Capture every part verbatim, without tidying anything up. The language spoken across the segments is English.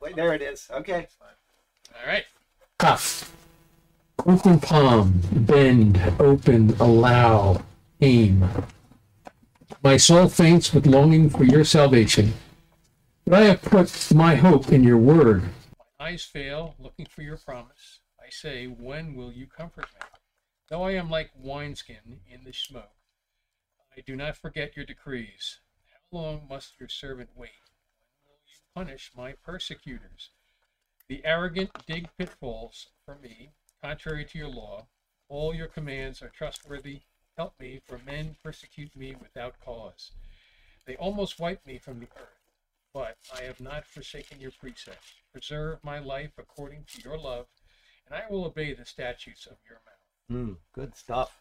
Wait, there it is. Okay. All right. Cuff. Open palm. Bend. Open. Allow. Aim. My soul faints with longing for your salvation. But I have put my hope in your word. My eyes fail, looking for your promise. I say, when will you comfort me? Though I am like wineskin in the smoke, I do not forget your decrees. How long must your servant wait? When will you punish my persecutors? The arrogant dig pitfalls for me, contrary to your law. All your commands are trustworthy. Help me, for men persecute me without cause. They almost wipe me from the earth, but I have not forsaken your precepts. Preserve my life according to your love, and I will obey the statutes of your mouth. Mm, good stuff.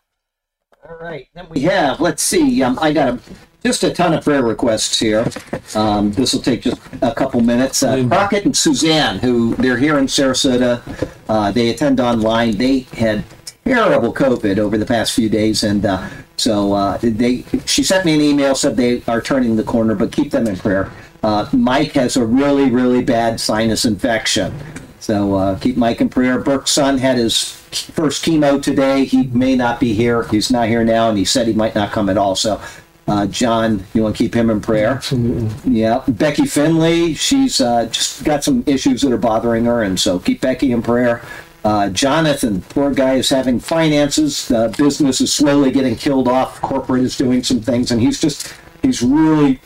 All right, then we have, let's see, um, I got a, just a ton of prayer requests here. Um, this will take just a couple minutes. Uh, Crockett and Suzanne, who they're here in Sarasota, uh, they attend online. They had terrible COVID over the past few days, and uh, so uh, they. She sent me an email, said they are turning the corner, but keep them in prayer. Uh, Mike has a really, really bad sinus infection. So uh, keep Mike in prayer. Burke's son had his first chemo today. He may not be here. He's not here now, and he said he might not come at all. So, uh, John, you want to keep him in prayer? Absolutely. Yeah. Becky Finley, she's uh, just got some issues that are bothering her, and so keep Becky in prayer. Uh, Jonathan, poor guy, is having finances. Uh, business is slowly getting killed off. Corporate is doing some things, and he's just, he's really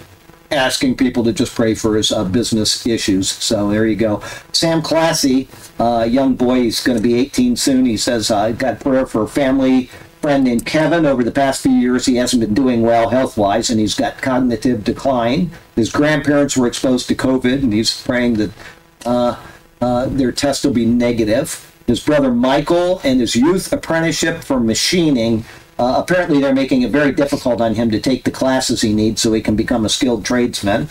asking people to just pray for his uh, business issues. So there you go. Sam Classy, uh, young boy, he's going to be eighteen soon. He says, uh, I've got prayer for a family friend named Kevin. Over the past few years, he hasn't been doing well health-wise, and he's got cognitive decline. His grandparents were exposed to COVID, and he's praying that uh, uh, their test will be negative. His brother Michael and his youth apprenticeship for machining. Uh, apparently, they're making it very difficult on him to take the classes he needs so he can become a skilled tradesman.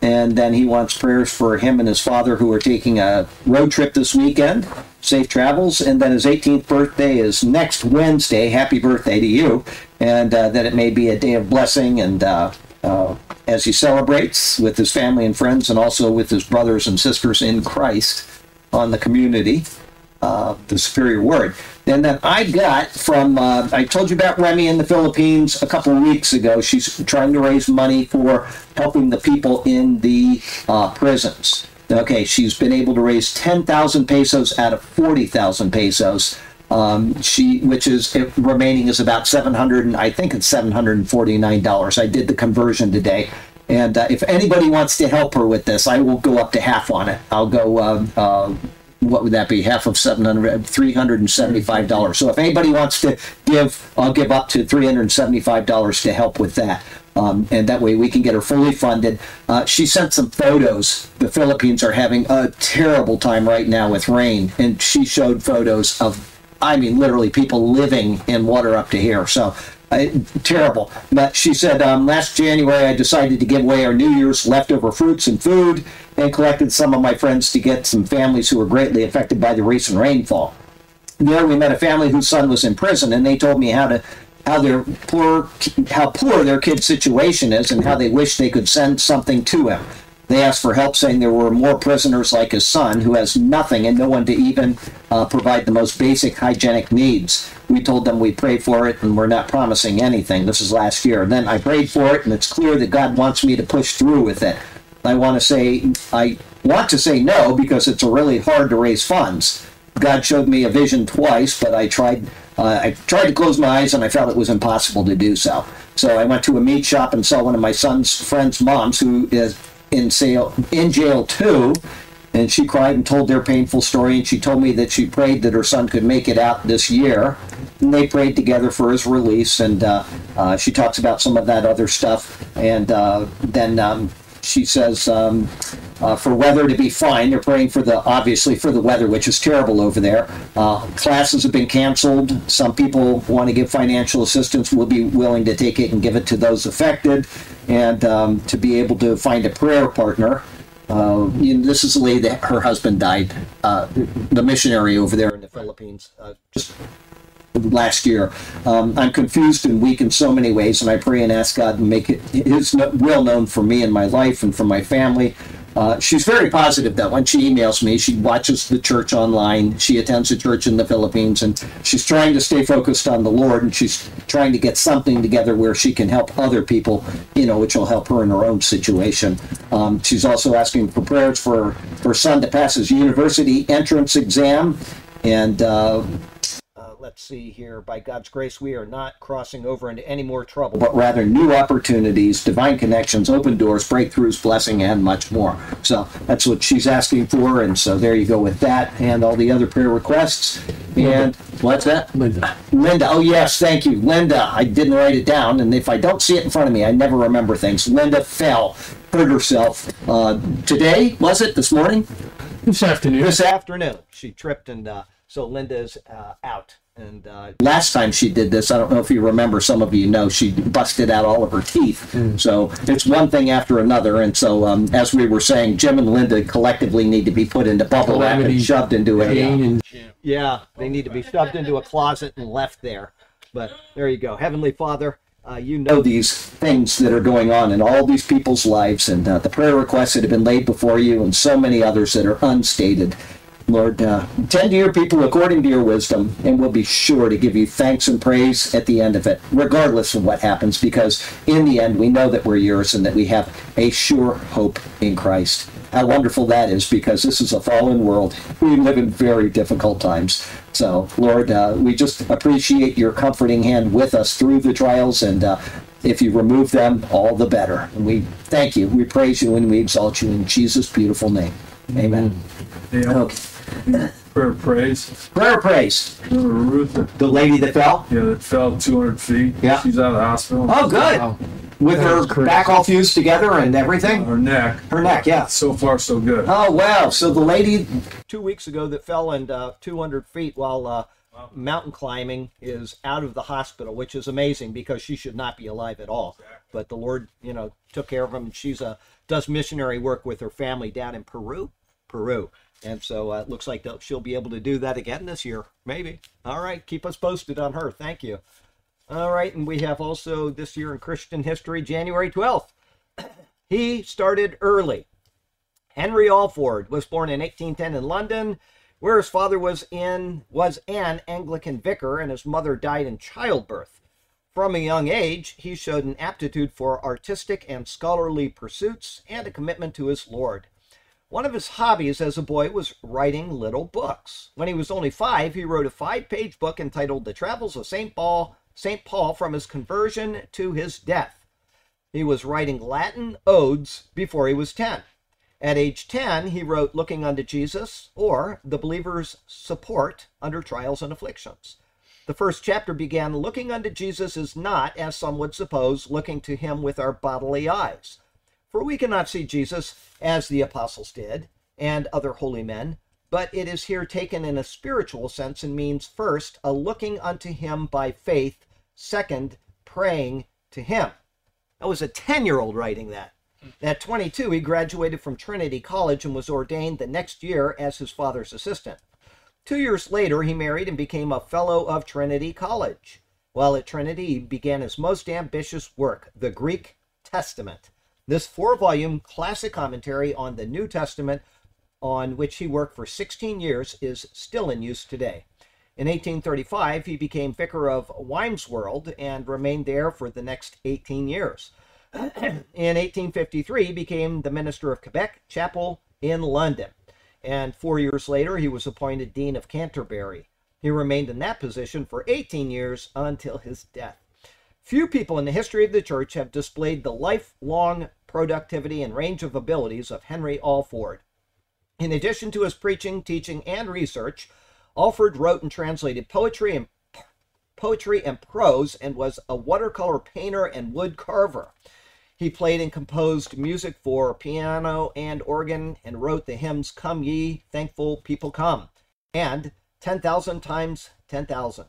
And then he wants prayers for him and his father, who are taking a road trip this weekend. Safe travels. And then his eighteenth birthday is next Wednesday. Happy birthday to you. And uh, that it may be a day of blessing and uh, uh, as he celebrates with his family and friends, and also with his brothers and sisters in Christ on the community. Uh, the superior word. And then I got from, uh, I told you about Remy in the Philippines a couple of weeks ago. She's trying to raise money for helping the people in the uh, prisons. Okay, she's been able to raise ten thousand pesos out of forty thousand pesos, um, she, which is it, remaining is about seven hundred, and I think it's seven hundred forty-nine dollars. I did the conversion today. And uh, if anybody wants to help her with this, I will go up to half on it. I'll go... Uh, uh, what would that be? Half of seven hundred, three hundred seventy-five dollars. So if anybody wants to give, I'll give up to three hundred seventy-five dollars to help with that. Um, and that way we can get her fully funded. Uh, she sent some photos. The Philippines are having a terrible time right now with rain. And she showed photos of, I mean, literally people living in water up to here. So uh, terrible. But she said, um, last January, I decided to give away our New Year's leftover fruits and food, and collected some of my friends to get some families who were greatly affected by the recent rainfall. There we met a family whose son was in prison, and they told me how to how their poor how poor their kid's situation is and how they wish they could send something to him. They asked for help, saying there were more prisoners like his son who has nothing and no one to even uh, provide the most basic hygienic needs. We told them we pray for it, and we're not promising anything. This is last year. And then I prayed for it, and it's clear that God wants me to push through with it. I want to say I want to say no because it's really hard to raise funds. God showed me a vision twice, but I tried uh, I tried to close my eyes, and I felt it was impossible to do so. So I went to a meat shop and saw one of my son's friend's moms, who is in jail, in jail too, and she cried and told their painful story, and she told me that she prayed that her son could make it out this year. And they prayed together for his release, and uh, uh, she talks about some of that other stuff, and uh, then... Um, She says, um, uh, for weather to be fine. They're praying for the, obviously, for the weather, which is terrible over there. Uh, classes have been canceled. Some people want to give financial assistance. We'll be willing to take it and give it to those affected, and um, to be able to find a prayer partner. Uh, you know, this is the lady that her husband died, uh, the missionary over there in the Philippines, uh, just last year. Um, I'm confused and weak in so many ways, and I pray and ask God to make it His will known for me and my life and for my family. Uh, she's very positive, though. When she emails me, she watches the church online. She attends a church in the Philippines, and she's trying to stay focused on the Lord, and she's trying to get something together where she can help other people, you know, which will help her in her own situation. Um, she's also asking for prayers for her son to pass his university entrance exam. And uh, uh, let's see here. By God's grace, we are not crossing over into any more trouble, but rather new opportunities, divine connections, open doors, breakthroughs, blessing, and much more. So that's what she's asking for. And so there you go with that and all the other prayer requests. And what's that? Linda. Linda. Oh, yes. Thank you. Linda. I didn't write it down. And if I don't see it in front of me, I never remember things. Linda fell, hurt herself uh, today. Was it this morning? This afternoon. This afternoon. She tripped, and uh, so Linda's uh, out. And uh, last time she did this, I don't know if you remember, some of you know, she busted out all of her teeth. Mm. So it's one thing after another. And so um, as we were saying, Jim and Linda collectively need to be put into bubble wrap and shoved into a... Uh, yeah, they need to be shoved into a closet and left there. But there you go. Heavenly Father, Uh, you know these things that are going on in all these people's lives, and uh, the prayer requests that have been laid before you, and so many others that are unstated. Lord, uh, tend to your people according to your wisdom, and we'll be sure to give you thanks and praise at the end of it, regardless of what happens, because in the end we know that we're yours and that we have a sure hope in Christ. How wonderful that is, because this is a fallen world. We live in very difficult times. So, Lord, uh, we just appreciate your comforting hand with us through the trials, and uh, if you remove them, all the better. And we thank you, we praise you, and we exalt you in Jesus' beautiful name. Amen. Amen. Okay. Prayer praise. Prayer praise. Remember Ruth, the lady that fell? Yeah, that fell two hundred feet. Yeah. She's out of the hospital. Oh, good. Wow. With her back all fused together and everything? Her neck. Her neck, yeah. So far, so good. Oh, wow. So the lady two weeks ago that fell in uh, two hundred feet while uh, wow. mountain climbing is out of the hospital, which is amazing because she should not be alive at all. Exactly. But the Lord, you know, took care of them. She's a, does missionary work with her family down in Peru. Peru. And so uh, it looks like she'll be able to do that again this year, maybe. All right. Keep us posted on her. Thank you. All right, and we have also this year in Christian history, January twelfth. He started early. Henry Alford was born in eighteen ten in London, where his father was in was an Anglican vicar, and his mother died in childbirth. From a young age, he showed an aptitude for artistic and scholarly pursuits and a commitment to his Lord. One of his hobbies as a boy was writing little books. When he was only five, he wrote a five-page book entitled The Travels of Saint Paul, Saint Paul from his conversion to his death. He was writing Latin odes before he was ten. At age ten, he wrote Looking Unto Jesus, or The Believer's Support Under Trials and Afflictions. The first chapter began, Looking unto Jesus is not, as some would suppose, looking to him with our bodily eyes. For we cannot see Jesus as the apostles did, and other holy men, but it is here taken in a spiritual sense and means, first, a looking unto him by faith, second, praying to him. That was a ten-year-old writing that. At twenty-two, he graduated from Trinity College and was ordained the next year as his father's assistant. Two years later, he married and became a fellow of Trinity College. While at Trinity, he began his most ambitious work, the Greek Testament. This four-volume classic commentary on the New Testament, on which he worked for sixteen years, is still in use today. In eighteen thirty-five, he became vicar of Wimesworld and remained there for the next eighteen years. In eighteen fifty-three, he became the minister of Quebec Chapel in London, and four years later, he was appointed Dean of Canterbury. He remained in that position for eighteen years until his death. Few people in the history of the church have displayed the lifelong productivity and range of abilities of Henry Alford. In addition to his preaching, teaching, and research, Alford wrote and translated poetry and poetry and prose, and was a watercolor painter and wood carver. He played and composed music for piano and organ, and wrote the hymns "Come Ye, Thankful People Come," and ten thousand times ten thousand.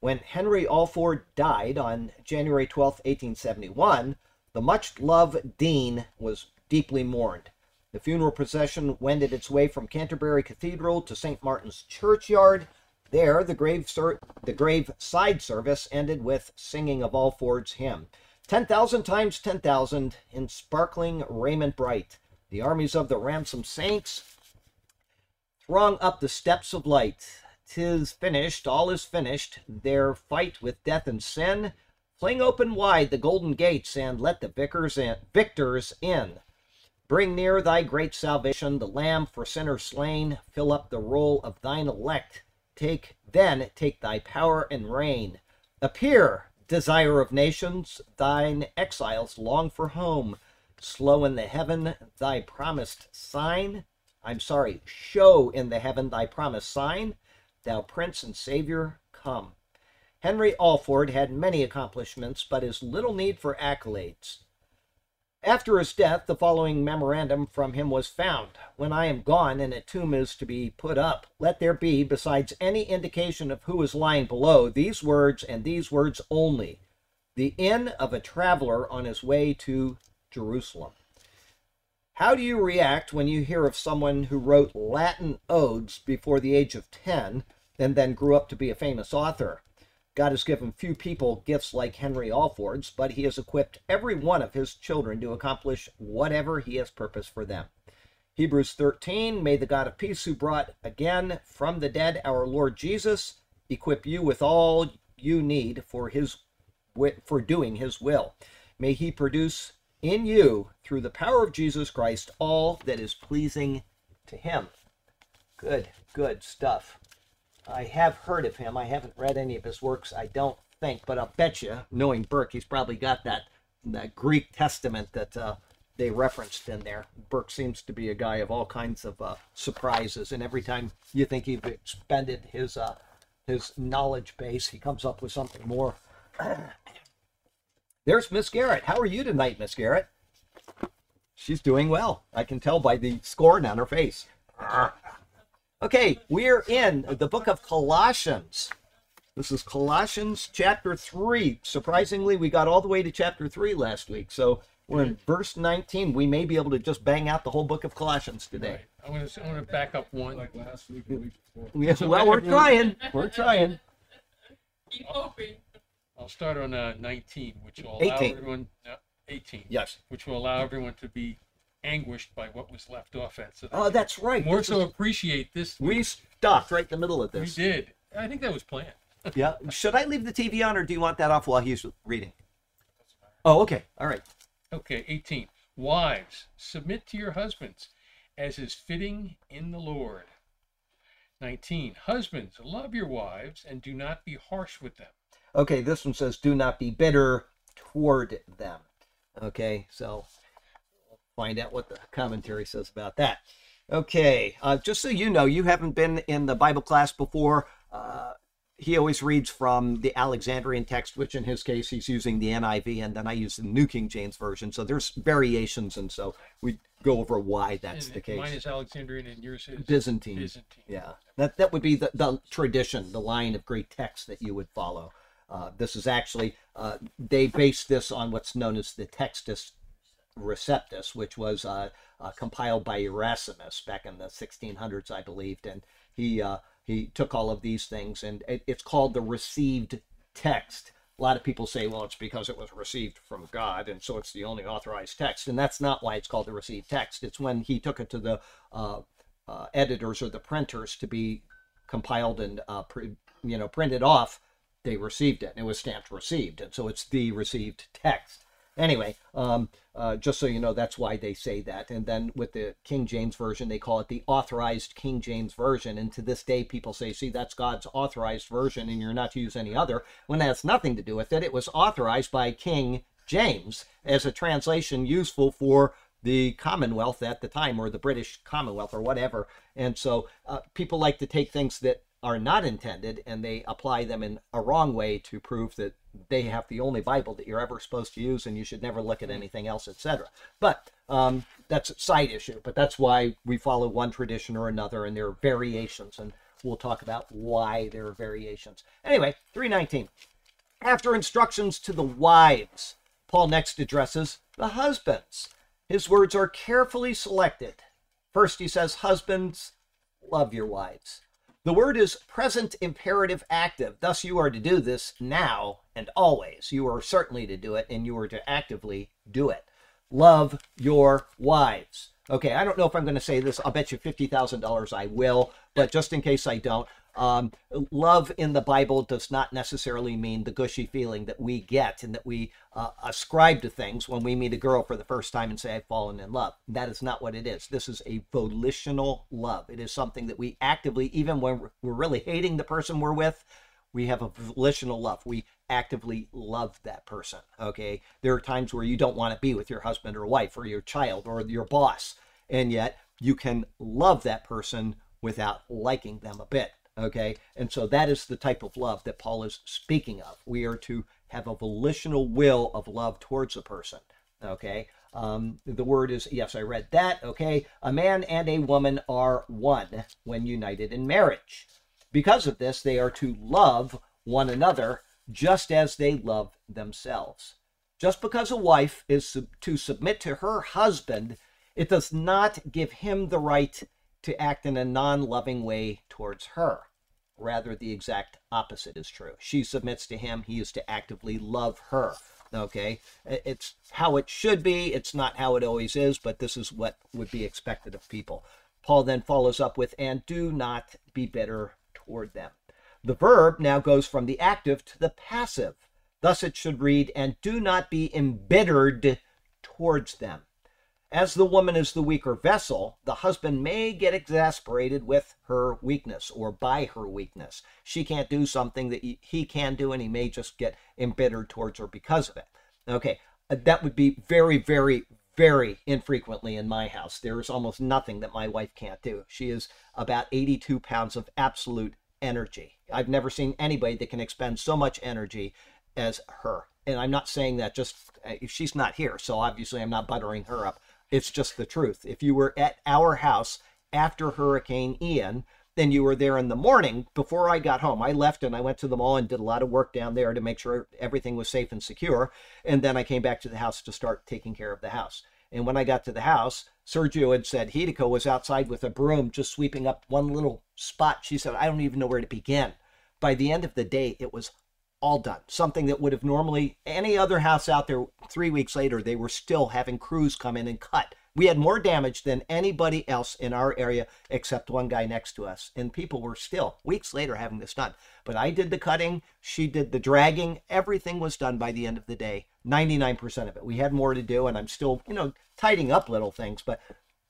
When Henry Alford died on January twelfth, eighteen seventy-one, the much-loved dean was deeply mourned. The funeral procession wended its way from Canterbury Cathedral to Saint Martin's Churchyard. There, the grave, ser the grave side service ended with singing of Alford's hymn, ten thousand times ten thousand, in sparkling raiment bright. The armies of the ransomed saints throng up the steps of light. Tis finished, all is finished, their fight with death and sin. Fling open wide the golden gates, and let the victors in. Victors in. Bring near thy great salvation, the Lamb for sinners slain. Fill up the roll of thine elect. Take, then take thy power and reign. Appear, desire of nations, thine exiles long for home. Slow in the heaven thy promised sign. I'm sorry, show in the heaven thy promised sign. Thou Prince and Savior, come. Henry Alford had many accomplishments, but his little need for accolades. After his death, the following memorandum from him was found. When I am gone and a tomb is to be put up, let there be, besides any indication of who is lying below, these words and these words only. The inn of a traveler on his way to Jerusalem. How do you react when you hear of someone who wrote Latin odes before the age of ten and then grew up to be a famous author? God has given few people gifts like Henry Alford's, but he has equipped every one of his children to accomplish whatever he has purposed for them. Hebrews thirteen, may the God of peace, who brought again from the dead our Lord Jesus, equip you with all you need for his for doing his will. May he produce in you, through the power of Jesus Christ, all that is pleasing to him. Good, good stuff. I have heard of him. I haven't read any of his works, I don't think, but I'll bet you, knowing Burke, he's probably got that, that Greek Testament that uh, they referenced in there. Burke seems to be a guy of all kinds of uh, surprises, and every time you think he's expended his, uh, his knowledge base, he comes up with something more. There's Miss Garrett. How are you tonight, Miss Garrett? She's doing well. I can tell by the scorn on her face. Okay, we're in the book of Colossians. This is Colossians chapter three. Surprisingly, we got all the way to chapter three last week. So we're in verse nineteen. We may be able to just bang out the whole book of Colossians today. Right. I'm going to, I'm going to back up one. Like last week and the week before. Yeah, so well, we're everyone... trying. We're trying. Keep hoping. I'll start on uh, nineteen, which will allow eighteen. Everyone no, eighteen. Yes, which will allow everyone to be anguished by what was left off at. So that oh, that's right. More this so is, appreciate this. We week. Stopped right in the middle of this. We did. I think that was planned. Yeah. Should I leave the T V on, or do you want that off while he's reading? Oh, okay. All right. Okay, eighteen. Wives, submit to your husbands, as is fitting in the Lord. nineteen. Husbands, love your wives and do not be harsh with them. Okay, this one says, do not be bitter toward them. Okay, so we'll find out what the commentary says about that. Okay, uh, just so you know, you haven't been in the Bible class before. Uh, he always reads from the Alexandrian text, which in his case, he's using the N I V, and then I use the New King James Version. So there's variations, and so we go over why that's and the case. Mine is Alexandrian and yours is Byzantine. Byzantine. Yeah, that, that would be the, the tradition, the line of Greek text that you would follow. Uh, this is actually, uh, they based this on what's known as the Textus Receptus, which was uh, uh, compiled by Erasmus back in the sixteen hundreds, I believed. And he uh, he took all of these things, and it, it's called the received text. A lot of people say, well, it's because it was received from God, and so it's the only authorized text. And that's not why it's called the received text. It's when he took it to the uh, uh, editors or the printers to be compiled and uh, pre you know printed off. They received it, and it was stamped received, and so it's the received text. Anyway, um, uh, just so you know, that's why they say that. And then with the King James Version, they call it the authorized King James Version. And to this day, people say, see, that's God's authorized version, and you're not to use any other, when that has nothing to do with it. It was authorized by King James as a translation useful for the Commonwealth at the time, or the British Commonwealth, or whatever. And so uh, people like to take things that are not intended, and they apply them in a wrong way to prove that they have the only Bible that you're ever supposed to use, and you should never look at anything else, et cetera. But um, that's a side issue, but that's why we follow one tradition or another, and there are variations, and we'll talk about why there are variations. Anyway, three nineteen. After instructions to the wives, Paul next addresses the husbands. His words are carefully selected. First, he says, husbands, love your wives. The word is present imperative active. Thus, you are to do this now and always. You are certainly to do it, and you are to actively do it. Love your wives. Okay, I don't know if I'm going to say this. I'll bet you fifty thousand dollars I will, but just in case I don't, um, love in the Bible does not necessarily mean the gushy feeling that we get and that we uh, ascribe to things when we meet a girl for the first time and say, I've fallen in love. That is not what it is. This is a volitional love. It is something that we actively, even when we're really hating the person we're with, we have a volitional love. We actively love that person, okay? There are times where you don't want to be with your husband or wife or your child or your boss, and yet you can love that person without liking them a bit, okay? And so that is the type of love that Paul is speaking of. We are to have a volitional will of love towards a person, okay? Um, the word is, yes, I read that, okay? A man and a woman are one when united in marriage. Because of this, they are to love one another just as they love themselves. Just because a wife is sub to submit to her husband, it does not give him the right to act in a non-loving way towards her. Rather, the exact opposite is true. She submits to him. He is to actively love her. Okay? It's how it should be. It's not how it always is, but this is what would be expected of people. Paul then follows up with, and do not be bitter toward them. The verb now goes from the active to the passive. Thus it should read, and do not be embittered towards them. As the woman is the weaker vessel, the husband may get exasperated with her weakness or by her weakness. She can't do something that he can do, and he may just get embittered towards her because of it. Okay, that would be very, very, very infrequently in my house. There is almost nothing that my wife can't do. She is about eighty-two pounds of absolute energy. I've never seen anybody that can expend so much energy as her. And I'm not saying that just if she's not here, so obviously I'm not buttering her up. It's just the truth. If you were at our house after Hurricane Ian, then you were there in the morning before I got home. I left and I went to the mall and did a lot of work down there to make sure everything was safe and secure. And then I came back to the house to start taking care of the house. And when I got to the house, Sergio had said Hideko was outside with a broom just sweeping up one little spot. She said, I don't even know where to begin. By the end of the day, it was all done. Something that would have normally, any other house out there, three weeks later, they were still having crews come in and cut. We had more damage than anybody else in our area except one guy next to us. And people were still, weeks later, having this done. But I did the cutting. She did the dragging. Everything was done by the end of the day. ninety-nine percent of it. We had more to do, and I'm still, you know, tidying up little things, but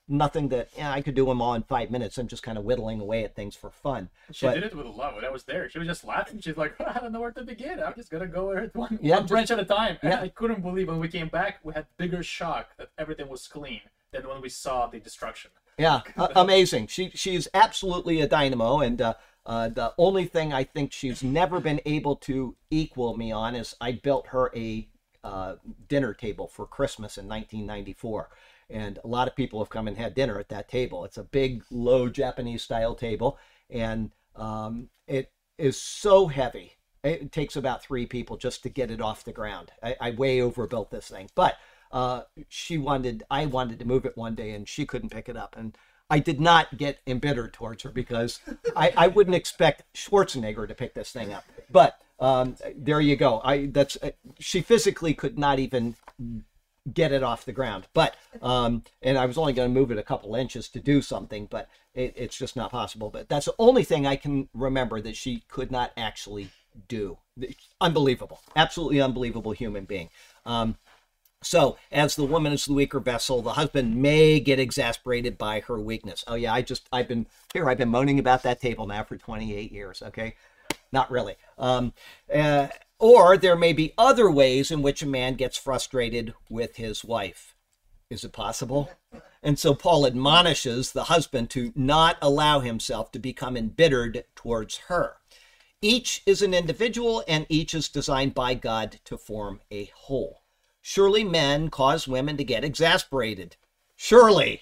nothing that, you know, I could do them all in five minutes. I'm just kind of whittling away at things for fun. She but, did it with love. When I was there, she was just laughing. She's like, I don't know where to begin. I'm just going to go at one, yeah, one just, branch at a time. Yeah. And I couldn't believe when we came back, we had bigger shock that everything was clean than when we saw the destruction. Yeah, uh, amazing. She She's absolutely a dynamo, and uh, uh, the only thing I think she's never been able to equal me on is I built her a Uh, dinner table for Christmas in nineteen ninety-four, and a lot of people have come and had dinner at that table. It's a big, low Japanese style table, and um, it is so heavy. It takes about three people just to get it off the ground. I, I way overbuilt this thing, but uh, she wanted, I wanted to move it one day, and she couldn't pick it up, and I did not get embittered towards her because I, I wouldn't expect Schwarzenegger to pick this thing up, but Um, there you go. I that's uh, she physically could not even get it off the ground, but um, and I was only going to move it a couple inches to do something, but it, it's just not possible. But that's the only thing I can remember that she could not actually do. Unbelievable, absolutely unbelievable human being. Um, so as the woman is the weaker vessel, the husband may get exasperated by her weakness. Oh yeah, I just I've been here. I've been moaning about that table now for twenty-eight years. Okay. Not really. Um, uh, or there may be other ways in which a man gets frustrated with his wife. Is it possible? And so Paul admonishes the husband to not allow himself to become embittered towards her. Each is an individual, and each is designed by God to form a whole. Surely men cause women to get exasperated. Surely.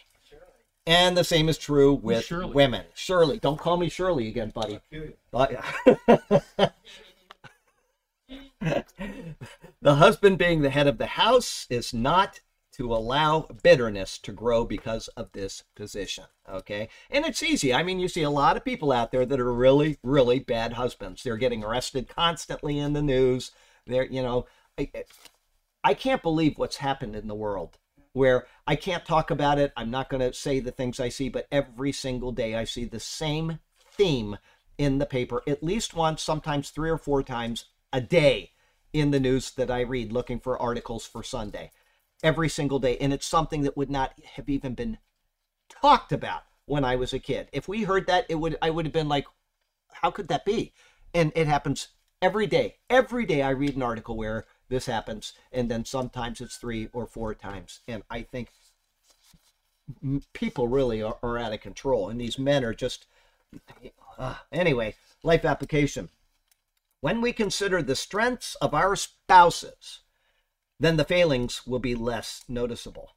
And the same is true with Shirley. Women. Shirley. Don't call me Shirley again, buddy. The husband, being the head of the house, is not to allow bitterness to grow because of this position. Okay? And it's easy. I mean, you see a lot of people out there that are really, really bad husbands. They're getting arrested constantly in the news. They're, you know, I, I can't believe what's happened in the world. where I can't talk about it. I'm not going to say the things I see, but every single day I see the same theme in the paper, at least once, sometimes three or four times a day in the news that I read, looking for articles for Sunday, every single day. And it's something that would not have even been talked about when I was a kid. If we heard that, it would I would have been like, how could that be? And it happens every day. Every day I read an article where this happens, and then sometimes it's three or four times. And I think people really are, are out of control, and these men are just... Uh, anyway, life application. When we consider the strengths of our spouses, then the failings will be less noticeable.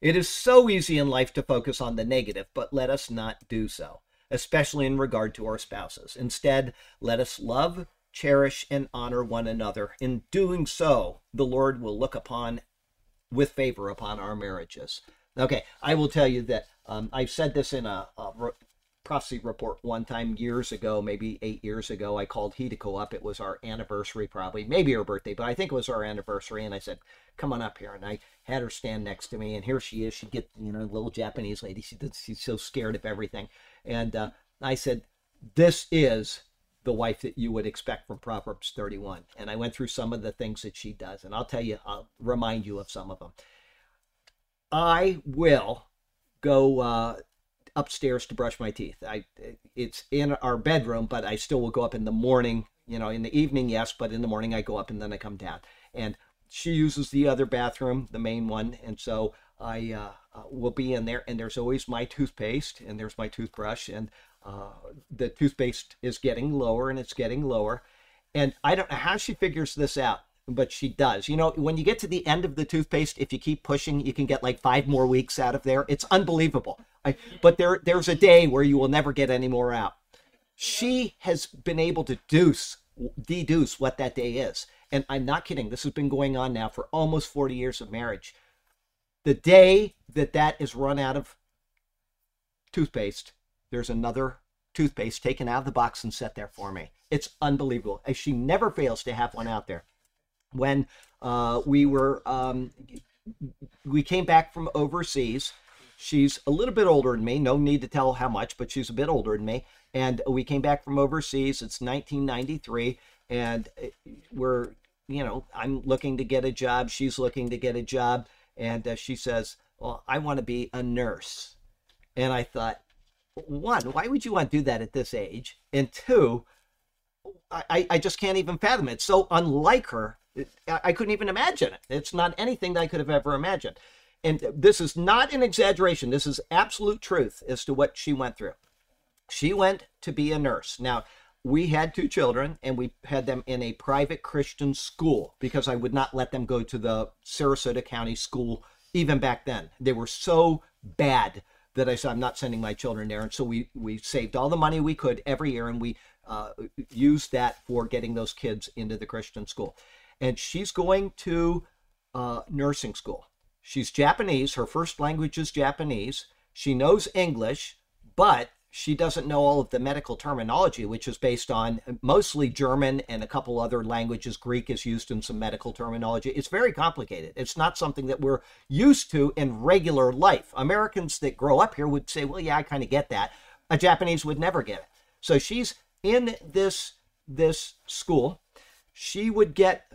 It is so easy in life to focus on the negative, but let us not do so, especially in regard to our spouses. Instead, let us love, cherish, and honor one another. In doing so, the Lord will look upon with favor upon our marriages. Okay, I will tell you that um, I've said this in a, a re prophecy report one time years ago, maybe eight years ago. I called Hideko up. It was our anniversary, probably, maybe her birthday, but I think it was our anniversary. And I said, come on up here. And I had her stand next to me, and here she is. She gets, you know, little Japanese lady. She did, she's so scared of everything. And uh, I said, this is the wife that you would expect from Proverbs thirty-one. And I went through some of the things that she does, and I'll tell you, I'll remind you of some of them. I will go uh, upstairs to brush my teeth. I, it's in our bedroom, but I still will go up in the morning, you know, in the evening, yes, but in the morning I go up and then I come down. And she uses the other bathroom, the main one, and so I uh, will be in there, and there's always my toothpaste, and there's my toothbrush, and Uh, the toothpaste is getting lower and it's getting lower. And I don't know how she figures this out, but she does. You know, when you get to the end of the toothpaste, if you keep pushing, you can get like five more weeks out of there. It's unbelievable. I, but there, there's a day where you will never get any more out. She has been able to deduce, deduce what that day is. And I'm not kidding. This has been going on now for almost forty years of marriage. The day that that is run out of toothpaste, there's another toothpaste taken out of the box and set there for me. It's unbelievable. She never fails to have one out there. When uh, we were, um, we came back from overseas, she's a little bit older than me. No need to tell how much, but she's a bit older than me. And we came back from overseas. It's nineteen ninety-three, and we're, you know, I'm looking to get a job. She's looking to get a job. And uh, she says, well, I want to be a nurse. And I thought, one, why would you want to do that at this age? And two, I, I just can't even fathom it. It's so unlike her. I couldn't even imagine it. It's not anything that I could have ever imagined. And this is not an exaggeration. This is absolute truth as to what she went through. She went to be a nurse. Now, we had two children, and we had them in a private Christian school because I would not let them go to the Sarasota County School even back then. They were so bad that I said, I'm not sending my children there. And so we, we saved all the money we could every year, and we uh, used that for getting those kids into the Christian school. And she's going to uh, nursing school. She's Japanese. Her first language is Japanese. She knows English, but she doesn't know all of the medical terminology, which is based on mostly German and a couple other languages. Greek is used in some medical terminology. It's very complicated. It's not something that we're used to in regular life. Americans that grow up here would say, well, yeah, I kind of get that. A Japanese would never get it. So she's in this, this school. She would get,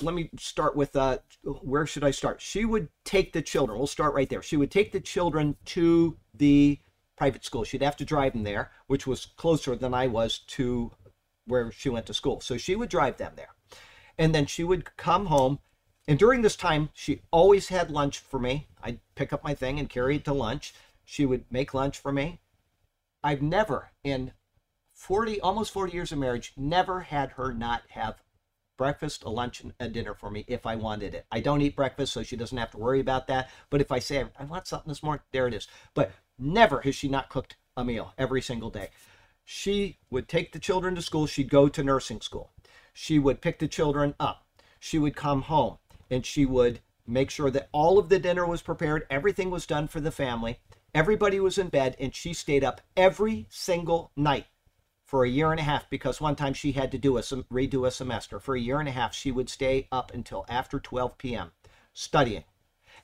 let me start with, uh, where should I start? She would take the children. We'll start right there. She would take the children to the private school. She'd have to drive them there, which was closer than I was to where she went to school. So she would drive them there. And then she would come home. And during this time, she always had lunch for me. I'd pick up my thing and carry it to lunch. She would make lunch for me. I've never, in forty, almost forty years of marriage, never had her not have breakfast, a lunch, and a dinner for me if I wanted it. I don't eat breakfast, so she doesn't have to worry about that. But if I say, I want something this morning, there it is. But never has she not cooked a meal every single day. She would take the children to school. She'd go to nursing school. She would pick the children up. She would come home, and she would make sure that all of the dinner was prepared. Everything was done for the family. Everybody was in bed, and she stayed up every single night for a year and a half, because one time she had to do a, redo a semester. For a year and a half, she would stay up until after twelve p m studying.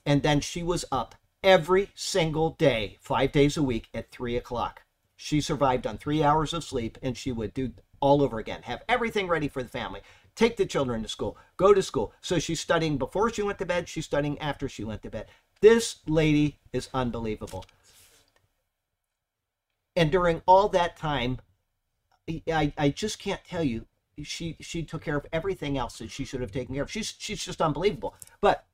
and then she was up every single day, five days a week at three o'clock. She survived on three hours of sleep, and she would do all over again, have everything ready for the family, take the children to school, go to school. So she's studying before she went to bed, she's studying after she went to bed. This lady is unbelievable. And during all that time, I, I just can't tell you, she she took care of everything else that she should have taken care of. She's, she's just unbelievable. But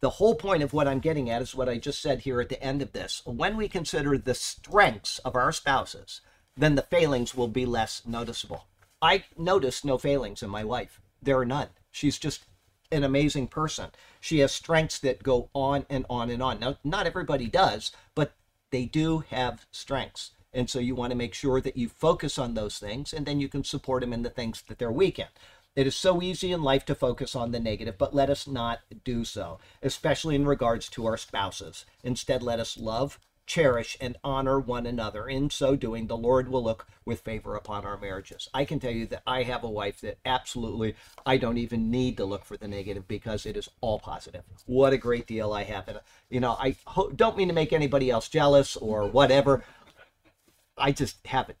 the whole point of what I'm getting at is what I just said here at the end of this. When we consider the strengths of our spouses, then the failings will be less noticeable. I notice no failings in my wife. There are none. She's just an amazing person. She has strengths that go on and on and on. Now, not everybody does, but they do have strengths. And so you want to make sure that you focus on those things, and then you can support them in the things that they're weak in. It is so easy in life to focus on the negative, but let us not do so, especially in regards to our spouses. Instead, let us love, cherish, and honor one another. In so doing, the Lord will look with favor upon our marriages. I can tell you that I have a wife that absolutely, I don't even need to look for the negative, because it is all positive. What a great deal I have. And, you know, I don't mean to make anybody else jealous or whatever. I just have it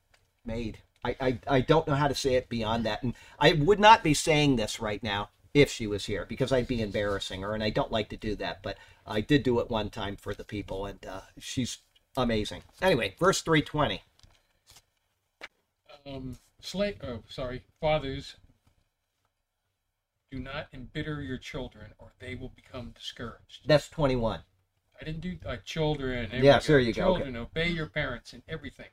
made. I, I, I don't know how to say it beyond that. And I would not be saying this right now if she was here, because I'd be embarrassing her, and I don't like to do that. But I did do it one time for the people, and uh, she's amazing. Anyway, verse three twenty. Um, slave, oh, sorry. Fathers, do not embitter your children, or they will become discouraged. That's twenty-one. I didn't do uh, children. Yes, there you go. Children, okay. Obey your parents in everything,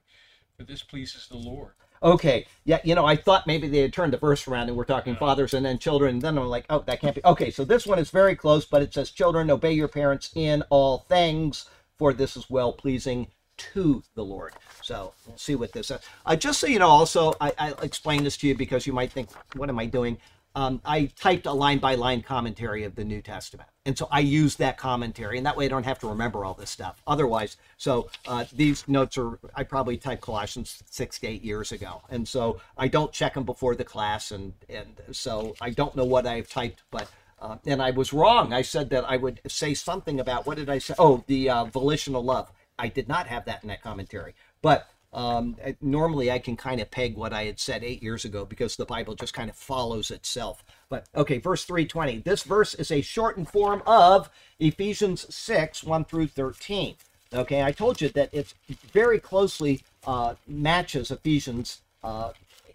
for this pleases the Lord. Okay. Yeah, you know, I thought maybe they had turned the verse around and we're talking uh, fathers and then children, and then I'm like, oh, that can't be. Okay, so this one is very close, but it says, children, obey your parents in all things, for this is well-pleasing to the Lord. So we'll see what this is. Uh, just so you know, also, I, I'll explain this to you because you might think, what am I doing? Um, I typed a line-by-line commentary of the New Testament. And so I use that commentary, and that way I don't have to remember all this stuff. Otherwise, so uh, these notes are, I probably typed Colossians six to eight years ago. And so I don't check them before the class, and, and so I don't know what I've typed, but, uh, and I was wrong. I said that I would say something about, what did I say? Oh, the uh, volitional love. I did not have that in that commentary, but Um, normally I can kind of peg what I had said eight years ago because the Bible just kind of follows itself. But okay, verse three twenty. This verse is a shortened form of Ephesians six, one through thirteen. Okay, I told you that it very closely uh, matches Ephesians uh,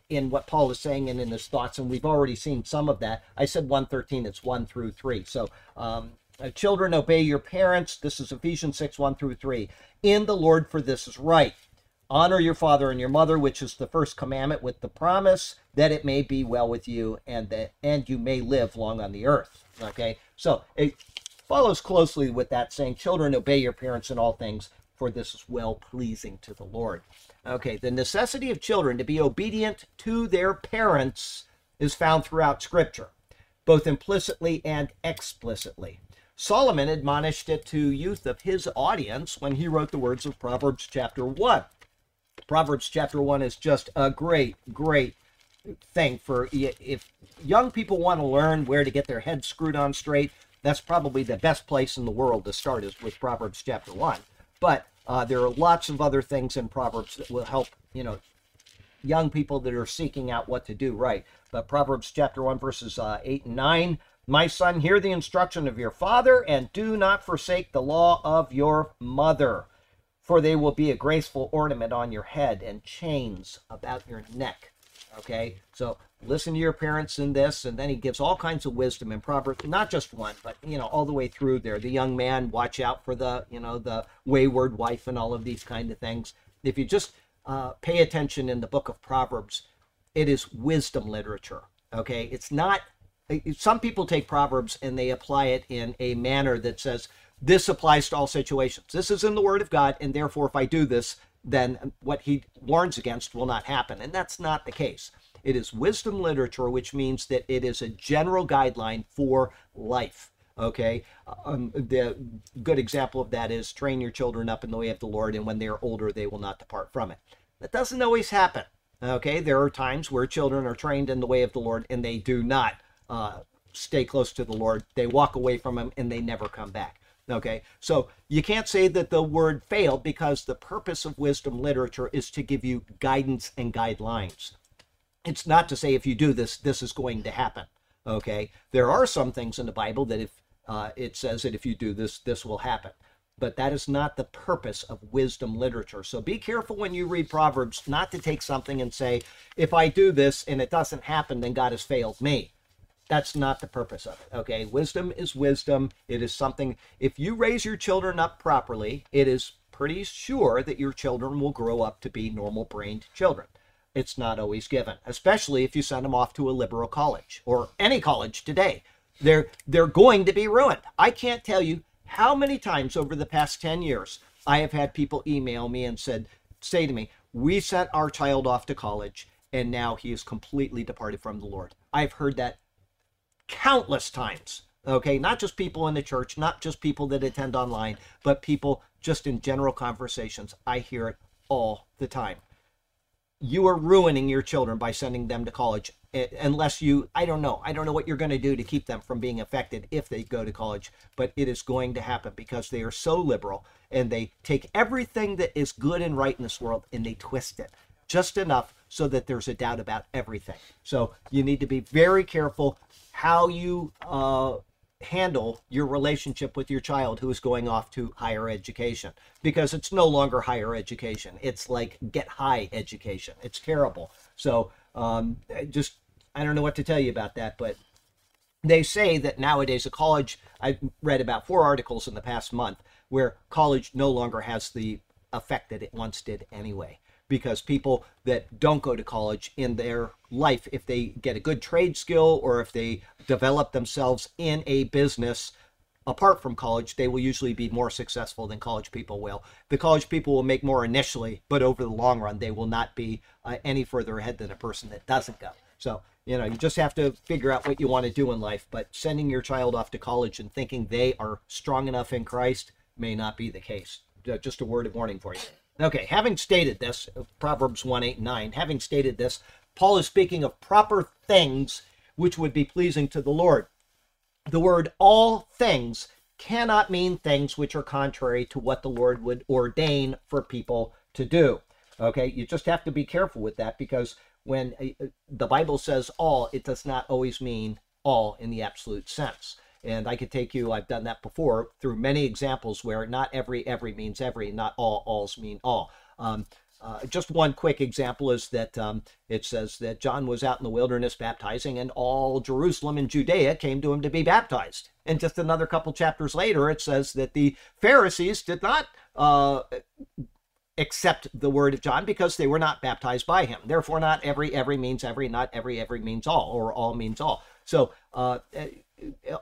in what Paul is saying and in his thoughts, and we've already seen some of that. I said one thirteen, it's one through three. So, um, children, obey your parents. This is Ephesians six, one through three. In the Lord, for this is right. Honor your father and your mother, which is the first commandment with the promise that it may be well with you and that and you may live long on the earth. Okay, so it follows closely with that saying, children, obey your parents in all things, for this is well-pleasing to the Lord. Okay, the necessity of children to be obedient to their parents is found throughout Scripture, both implicitly and explicitly. Solomon admonished it to youth of his audience when he wrote the words of Proverbs chapter one. Proverbs chapter one is just a great, great thing for if young people want to learn where to get their heads screwed on straight. That's probably the best place in the world to start, is with Proverbs chapter one. But uh, there are lots of other things in Proverbs that will help, you know, young people that are seeking out what to do right. But Proverbs chapter one, verses uh, eight and nine. My son, hear the instruction of your father, and do not forsake the law of your mother. For they will be a graceful ornament on your head and chains about your neck. Okay, so listen to your parents in this, and then he gives all kinds of wisdom in Proverbs, not just one, but, you know, all the way through there. The young man, watch out for the, you know, the wayward wife and all of these kind of things. If you just uh, pay attention in the book of Proverbs, it is wisdom literature. Okay, it's not, some people take Proverbs and they apply it in a manner that says, this applies to all situations. This is in the Word of God, and therefore if I do this, then what he warns against will not happen. And that's not the case. It is wisdom literature, which means that it is a general guideline for life. Okay? Um, the good example of that is train your children up in the way of the Lord, and when they are older, they will not depart from it. That doesn't always happen. Okay? There are times where children are trained in the way of the Lord, and they do not uh, stay close to the Lord. They walk away from him, and they never come back. Okay, so you can't say that the word failed, because the purpose of wisdom literature is to give you guidance and guidelines. It's not to say if you do this, this is going to happen. Okay, there are some things in the Bible that if uh, it says that if you do this, this will happen. But that is not the purpose of wisdom literature. So be careful when you read Proverbs not to take something and say, if I do this and it doesn't happen, then God has failed me. That's not the purpose of it, okay? Wisdom is wisdom. It is something, if you raise your children up properly, it is pretty sure that your children will grow up to be normal-brained children. It's not always given, especially if you send them off to a liberal college or any college today. They're, they're going to be ruined. I can't tell you how many times over the past ten years I have had people email me and said, say to me, we sent our child off to college, and now he is completely departed from the Lord. I've heard that countless times, okay? Not just people in the church, not just people that attend online, but people just in general conversations. I hear it all the time. You are ruining your children by sending them to college, unless you, I don't know, I don't know what you're going to do to keep them from being affected if they go to college, but it is going to happen because they are so liberal, and they take everything that is good and right in this world and they twist it just enough so that there's a doubt about everything. So you need to be very careful how you uh, handle your relationship with your child who is going off to higher education, because it's no longer higher education. It's like get high education. It's terrible. So um, just, I don't know what to tell you about that, but they say that nowadays a college, I've read about four articles in the past month where college no longer has the effect that it once did anyway, because people that don't go to college in their life, if they get a good trade skill or if they develop themselves in a business apart from college, they will usually be more successful than college people will. The college people will make more initially, but over the long run, they will not be uh, any further ahead than a person that doesn't go. So, you know, you just have to figure out what you want to do in life, but sending your child off to college and thinking they are strong enough in Christ may not be the case. Just a word of warning for you. Okay, having stated this, Proverbs one, eight, nine, having stated this, Paul is speaking of proper things which would be pleasing to the Lord. The word all things cannot mean things which are contrary to what the Lord would ordain for people to do. Okay, you just have to be careful with that, because when the Bible says all, it does not always mean all in the absolute sense. And I could take you, I've done that before, through many examples where not every, every means every, not all, alls mean all. Um, uh, just one quick example is that um, it says that John was out in the wilderness baptizing, and all Jerusalem and Judea came to him to be baptized. And just another couple chapters later, it says that the Pharisees did not uh, accept the word of John because they were not baptized by him. Therefore, not every, every means every, not every, every means all, or all means all. So, uh,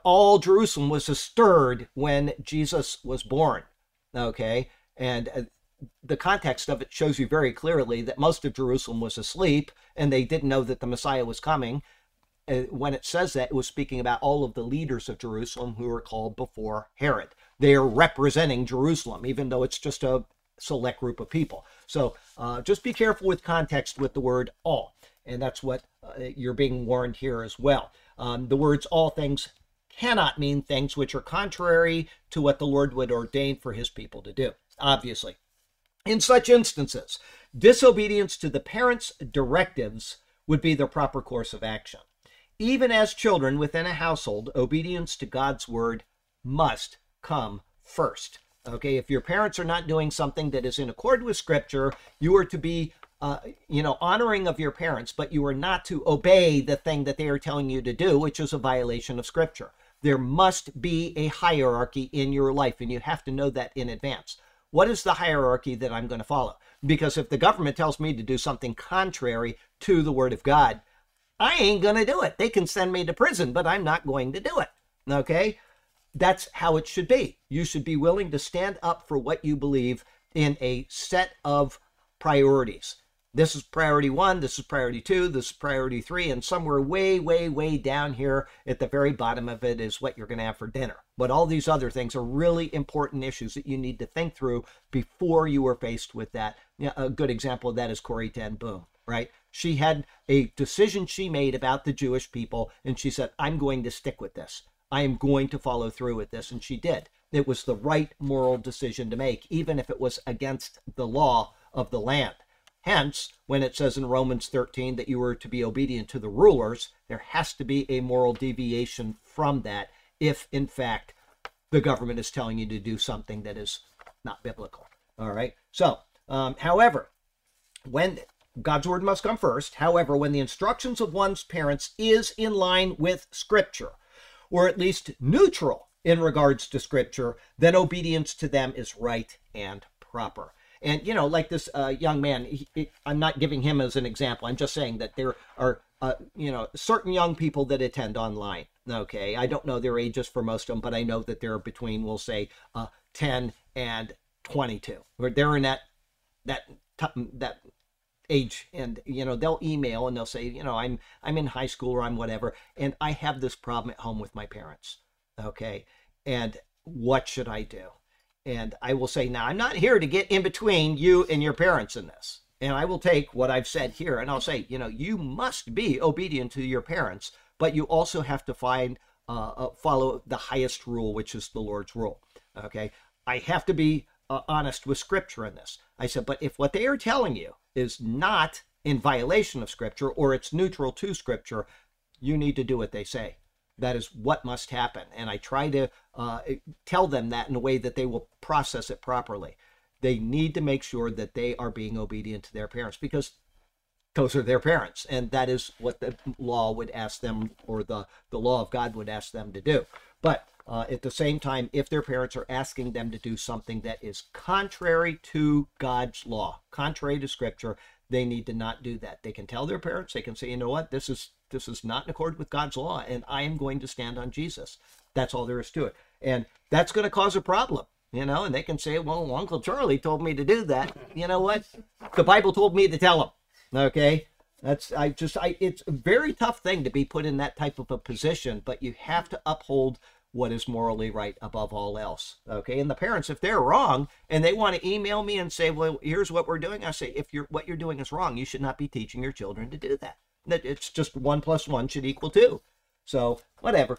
all Jerusalem was stirred when Jesus was born, okay? And the context of it shows you very clearly that most of Jerusalem was asleep, and they didn't know that the Messiah was coming. When it says that, it was speaking about all of the leaders of Jerusalem who were called before Herod. They are representing Jerusalem, even though it's just a select group of people. So uh, just be careful with context with the word all, and that's what uh, you're being warned here as well. Um, the words all things cannot mean things which are contrary to what the Lord would ordain for his people to do, obviously. In such instances, disobedience to the parents' directives would be the proper course of action. Even as children within a household, obedience to God's word must come first. Okay, if your parents are not doing something that is in accord with Scripture, you are to be Uh, you know, honoring of your parents, but you are not to obey the thing that they are telling you to do, which is a violation of Scripture. There must be a hierarchy in your life, and you have to know that in advance. What is the hierarchy that I'm going to follow? Because if the government tells me to do something contrary to the Word of God, I ain't going to do it. They can send me to prison, but I'm not going to do it. Okay? That's how it should be. You should be willing to stand up for what you believe in a set of priorities. This is priority one, this is priority two, this is priority three, and somewhere way, way, way down here at the very bottom of it is what you're going to have for dinner. But all these other things are really important issues that you need to think through before you are faced with that. Now, a good example of that is Corrie ten Boom, right? She had a decision she made about the Jewish people, and she said, I'm going to stick with this. I am going to follow through with this, and she did. It was the right moral decision to make, even if it was against the law of the land. Hence, when it says in Romans thirteen that you were to be obedient to the rulers, there has to be a moral deviation from that if, in fact, the government is telling you to do something that is not biblical. All right? So, um, however, when God's word must come first, however, when the instructions of one's parents is in line with Scripture, or at least neutral in regards to Scripture, then obedience to them is right and proper. And, you know, like this uh, young man, he, he, I'm not giving him as an example. I'm just saying that there are, uh, you know, certain young people that attend online. Okay, I don't know their ages for most of them, but I know that they're between, we'll say, uh, ten and twenty-two. They're in that, that, that age, and, you know, they'll email and they'll say, you know, I'm, I'm in high school or I'm whatever, and I have this problem at home with my parents. Okay, and what should I do? And I will say, now, I'm not here to get in between you and your parents in this. And I will take what I've said here, and I'll say, you know, you must be obedient to your parents, but you also have to find, uh, uh, follow the highest rule, which is the Lord's rule, okay? I have to be uh, honest with Scripture in this. I said, but if what they are telling you is not in violation of Scripture, or it's neutral to Scripture, you need to do what they say. That is what must happen. And I try to uh, tell them that in a way that they will process it properly. They need to make sure that they are being obedient to their parents, because those are their parents. And that is what the law would ask them, or the, the law of God would ask them to do. But uh, at the same time, if their parents are asking them to do something that is contrary to God's law, contrary to Scripture, they need to not do that. They can tell their parents, they can say, you know what, this is this is not in accord with God's law, and I am going to stand on Jesus. That's all there is to it. And that's going to cause a problem, you know, and they can say, well, Uncle Charlie told me to do that. You know what? The Bible told me to tell him, okay? That's, I just, I, it's a very tough thing to be put in that type of a position, but you have to uphold what is morally right above all else, okay? And the parents, if they're wrong and they want to email me and say, well, here's what we're doing, I say, if you're what you're doing is wrong, you should not be teaching your children to do that. That it's just one plus one should equal two. So whatever.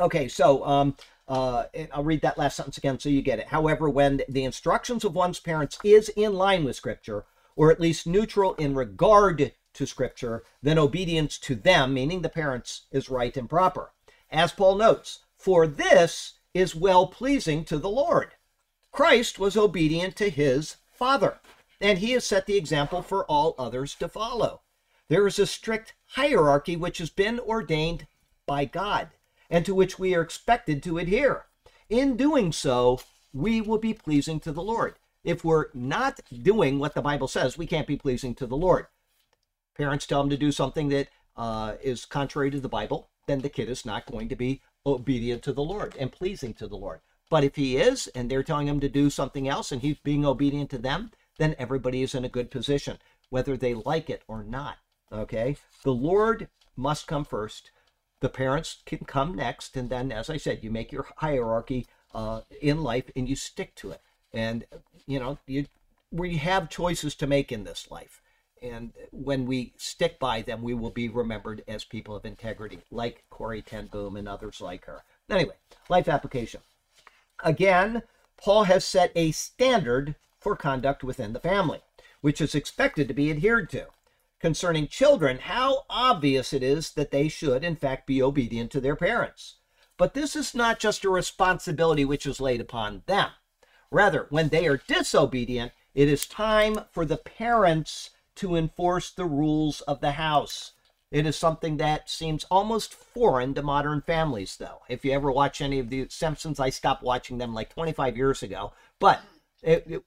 Okay, so um, uh, I'll read that last sentence again so you get it. However, when the instructions of one's parents is in line with Scripture, or at least neutral in regard to Scripture, then obedience to them, meaning the parents, is right and proper. As Paul notes, for this is well-pleasing to the Lord. Christ was obedient to his Father, and he has set the example for all others to follow. There is a strict hierarchy which has been ordained by God, and to which we are expected to adhere. In doing so, we will be pleasing to the Lord. If we're not doing what the Bible says, we can't be pleasing to the Lord. Parents tell them to do something that uh, is contrary to the Bible, then the kid is not going to be obedient to the Lord and pleasing to the Lord. But if he is, and they're telling him to do something else and he's being obedient to them, then everybody is in a good position, whether they like it or not, okay? The Lord must come first. The parents can come next, and then, as I said, you make your hierarchy uh, in life and you stick to it. And, you know, you, we have choices to make in this life. And when we stick by them, we will be remembered as people of integrity, like Corrie ten Boom and others like her. Anyway, life application. Again, Paul has set a standard for conduct within the family, which is expected to be adhered to. Concerning children, how obvious it is that they should, in fact, be obedient to their parents. But this is not just a responsibility which is laid upon them. Rather, when they are disobedient, it is time for the parents to enforce the rules of the house. It is something that seems almost foreign to modern families, though. If you ever watch any of the Simpsons, I stopped watching them like twenty-five years ago, but it, it,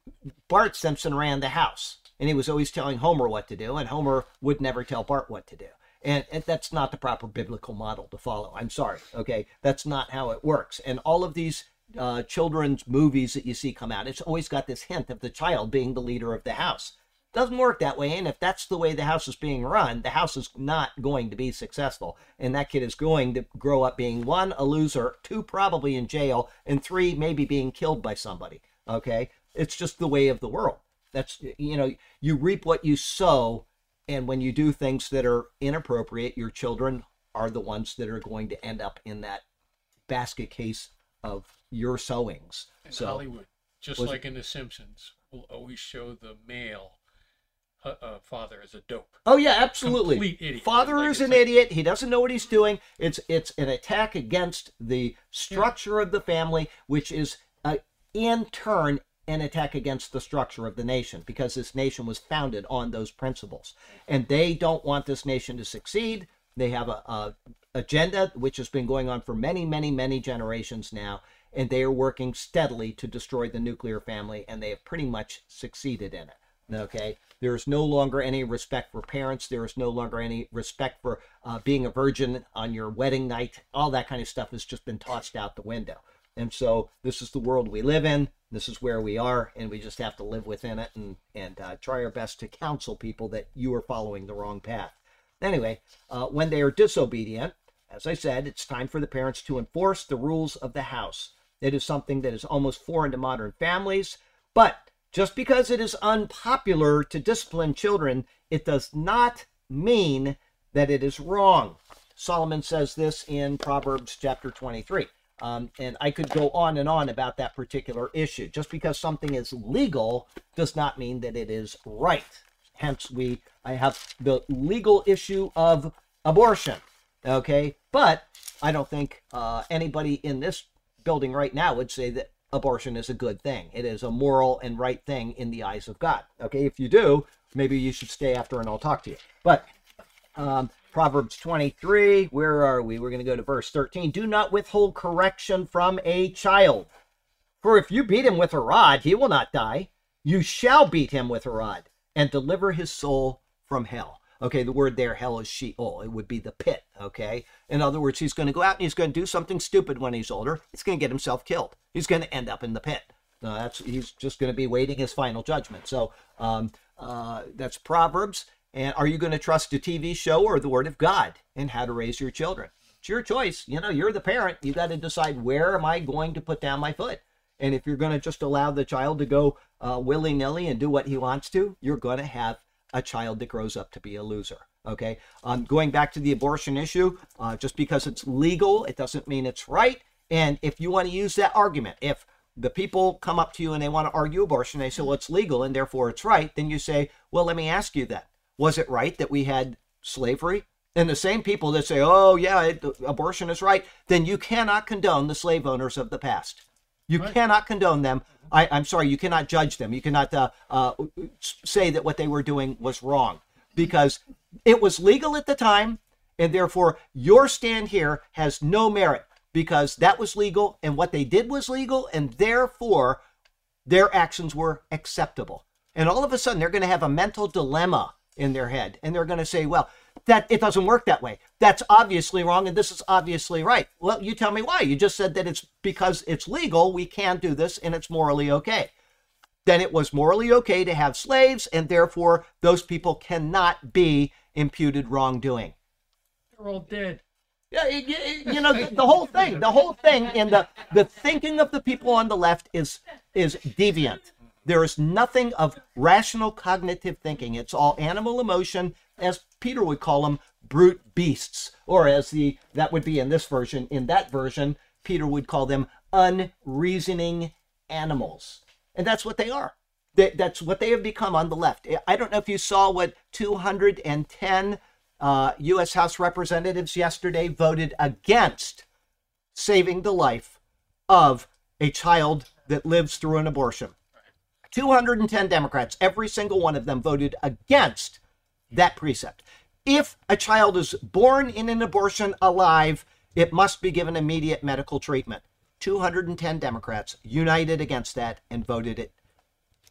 Bart Simpson ran the house, and he was always telling Homer what to do, and Homer would never tell Bart what to do. And, and that's not the proper biblical model to follow. I'm sorry, okay? That's not how it works. And all of these uh, children's movies that you see come out, it's always got this hint of the child being the leader of the house. Doesn't work that way, and if that's the way the house is being run, the house is not going to be successful, and that kid is going to grow up being, one, a loser, two, probably in jail, and three, maybe being killed by somebody, okay? It's just the way of the world. That's, you know, you reap what you sow, and when you do things that are inappropriate, your children are the ones that are going to end up in that basket case of your sewings. And so, Hollywood, just was, like in The Simpsons, will always show the male uh, father as a dope. Oh yeah, absolutely. Complete idiot. Father like is an like... idiot. He doesn't know what he's doing. It's it's an attack against the structure yeah. of the family, which is uh, in turn an attack against the structure of the nation, because this nation was founded on those principles, and they don't want this nation to succeed. They have a, a agenda which has been going on for many, many, many generations now, and they are working steadily to destroy the nuclear family, and they have pretty much succeeded in it. Okay, there is no longer any respect for parents. There is no longer any respect for uh, being a virgin on your wedding night. All that kind of stuff has just been tossed out the window. And so this is the world we live in. This is where we are, and we just have to live within it and, and uh, try our best to counsel people that you are following the wrong path. Anyway, uh, when they are disobedient, as I said, it's time for the parents to enforce the rules of the house. It is something that is almost foreign to modern families, but just because it is unpopular to discipline children, it does not mean that it is wrong. Solomon says this in Proverbs chapter twenty-three. Um, and I could go on and on about that particular issue. Just because something is legal does not mean that it is right. Hence, we I have the legal issue of abortion, okay? But I don't think uh, anybody in this building right now would say that abortion is a good thing. It is a moral and right thing in the eyes of God, okay? If you do, maybe you should stay after and I'll talk to you. But... Um, Proverbs twenty-three, where are we? We're going to go to verse thirteen. Do not withhold correction from a child, for if you beat him with a rod, he will not die. You shall beat him with a rod and deliver his soul from hell. Okay, the word there, hell, is Sheol. It would be the pit, okay? In other words, he's going to go out and he's going to do something stupid when he's older. He's going to get himself killed. He's going to end up in the pit. Uh, that's, he's just going to be waiting his final judgment. So um, uh, that's Proverbs. And are you going to trust a T V show or the Word of God and how to raise your children? It's your choice. You know, you're the parent. You got to decide, where am I going to put down my foot? And if you're going to just allow the child to go uh, willy-nilly and do what he wants to, you're going to have a child that grows up to be a loser. Okay? Um, going back to the abortion issue, uh, just because it's legal, it doesn't mean it's right. And if you want to use that argument, if the people come up to you and they want to argue abortion, they say, well, it's legal and therefore it's right, then you say, well, let me ask you that. Was it right that we had slavery? And the same people that say, oh, yeah, it, abortion is right, then you cannot condone the slave owners of the past. You right. cannot condone them. I, I'm sorry, you cannot judge them. You cannot uh, uh, say that what they were doing was wrong, because it was legal at the time, and therefore your stand here has no merit, because that was legal, and what they did was legal, and therefore their actions were acceptable. And all of a sudden, they're going to have a mental dilemma in their head, and they're going to say, well, that it doesn't work that way. That's obviously wrong, and this is obviously right. Well, you tell me why. You just said that it's because it's legal, we can do this, and it's morally okay. Then it was morally okay to have slaves, and therefore those people cannot be imputed wrongdoing. They're all dead. Yeah, you, you know, the, the whole thing, the whole thing, and the the thinking of the people on the left is is deviant. There is nothing of rational cognitive thinking. It's all animal emotion, as Peter would call them, brute beasts, or as the, that would be in this version, in that version, Peter would call them unreasoning animals. And that's what they are. They, that's what they have become on the left. I don't know if you saw what two hundred ten uh, U S House representatives yesterday voted against saving the life of a child that lives through an abortion. two hundred ten Democrats, every single one of them voted against that precept. If a child is born in an abortion alive, it must be given immediate medical treatment. two hundred ten Democrats united against that and voted it.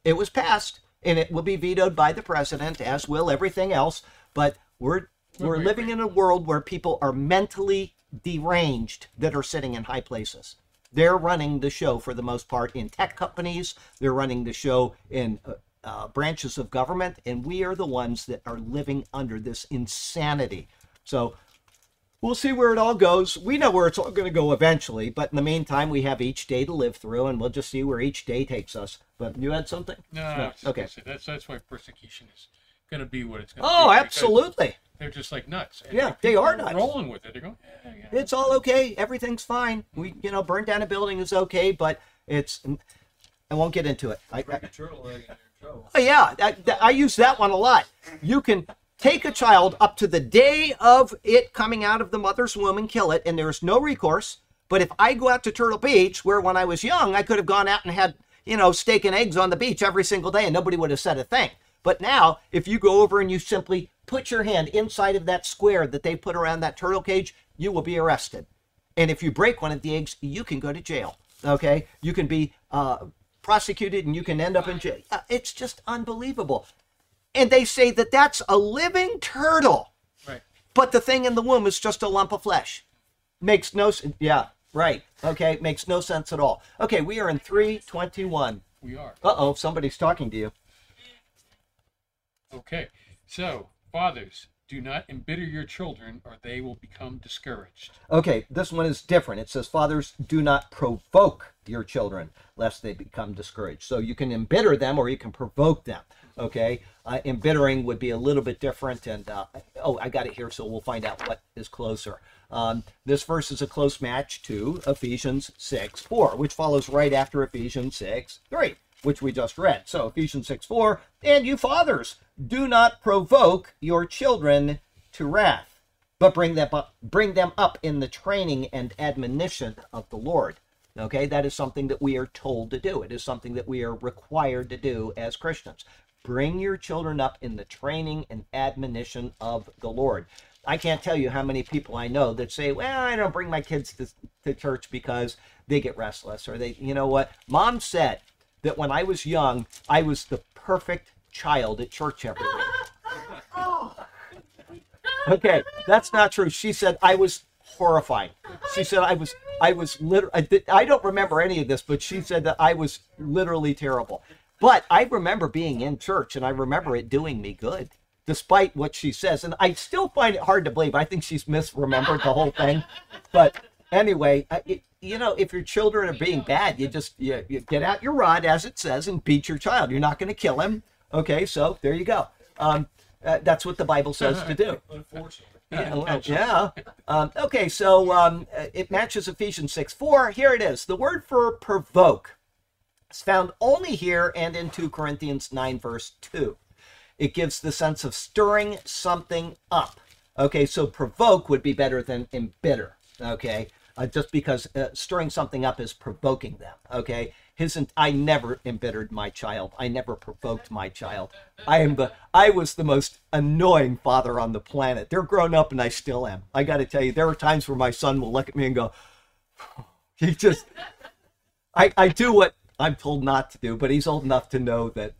It was passed, and it will be vetoed by the president, as will everything else, but we're, we're living in a world where people are mentally deranged that are sitting in high places. They're running the show for the most part in tech companies. They're running the show in uh, uh, branches of government. And we are the ones that are living under this insanity. So we'll see where it all goes. We know where it's all going to go eventually. But in the meantime, we have each day to live through. And we'll just see where each day takes us. But you had something? No, no, no. Okay. That's, that's why persecution is going to be what it's going to be. Oh, absolutely. They're just like nuts. And yeah, they are nuts. Rolling with it. They're going, yeah, yeah. it's all okay. Everything's fine. We, you know, burn down a building is okay, but it's, I won't get into it. I, break I, a turtle egg in your toe. Oh, yeah, I, I use that one a lot. You can take a child up to the day of it coming out of the mother's womb and kill it, and there's no recourse. But if I go out to Turtle Beach, where when I was young, I could have gone out and had, you know, steak and eggs on the beach every single day, and nobody would have said a thing. But now, if you go over and you simply put your hand inside of that square that they put around that turtle cage, you will be arrested. And if you break one of the eggs, you can go to jail, okay? You can be uh, prosecuted, and you can end up in jail. It's just unbelievable. And they say that that's a living turtle. Right. But the thing in the womb is just a lump of flesh. Makes no sense. Yeah, right. Okay, makes no sense at all. Okay, we are in three twenty-one. We are. Uh-oh, somebody's talking to you. Okay, so fathers, do not embitter your children or they will become discouraged. Okay, this one is different. It says, fathers, do not provoke your children lest they become discouraged. So you can embitter them or you can provoke them, okay? Uh, embittering would be a little bit different. And, uh, oh, I got it here, so we'll find out what is closer. Um, this verse is a close match to Ephesians six four, which follows right after Ephesians six three. Which we just read. So Ephesians six four, and you fathers, do not provoke your children to wrath, but bring them up, bring them up in the training and admonition of the Lord. Okay, that is something that we are told to do. It is something that we are required to do as Christians. Bring your children up in the training and admonition of the Lord. I can't tell you how many people I know that say, well, I don't bring my kids to, to church because they get restless, or they, you know what, Mom said that when I was young, I was the perfect child at church every week. Okay, that's not true. She said I was horrifying. She said I was, I was literally, I don't remember any of this, but she said that I was literally terrible. But I remember being in church, and I remember it doing me good, despite what she says. And I still find it hard to believe. I think she's misremembered the whole thing. But anyway, it, you know, if your children are being bad, you just you, you get out your rod, as it says, and beat your child. You're not going to kill him. Okay, so there you go. Um, uh, that's what the Bible says to do. Unfortunately. Yeah. Well, yeah. Um, okay, so um, it matches Ephesians six four. Here it is. The word for provoke is found only here and in two Corinthians nine, verse two. It gives the sense of stirring something up. Okay, so provoke would be better than embitter. Okay. Uh, just because uh, stirring something up is provoking them, okay? His, I never embittered my child. I never provoked my child. I am the, I was the most annoying father on the planet. They're grown up, and I still am. I got to tell you, there are times where my son will look at me and go, he just, I, I do what I'm told not to do, but he's old enough to know that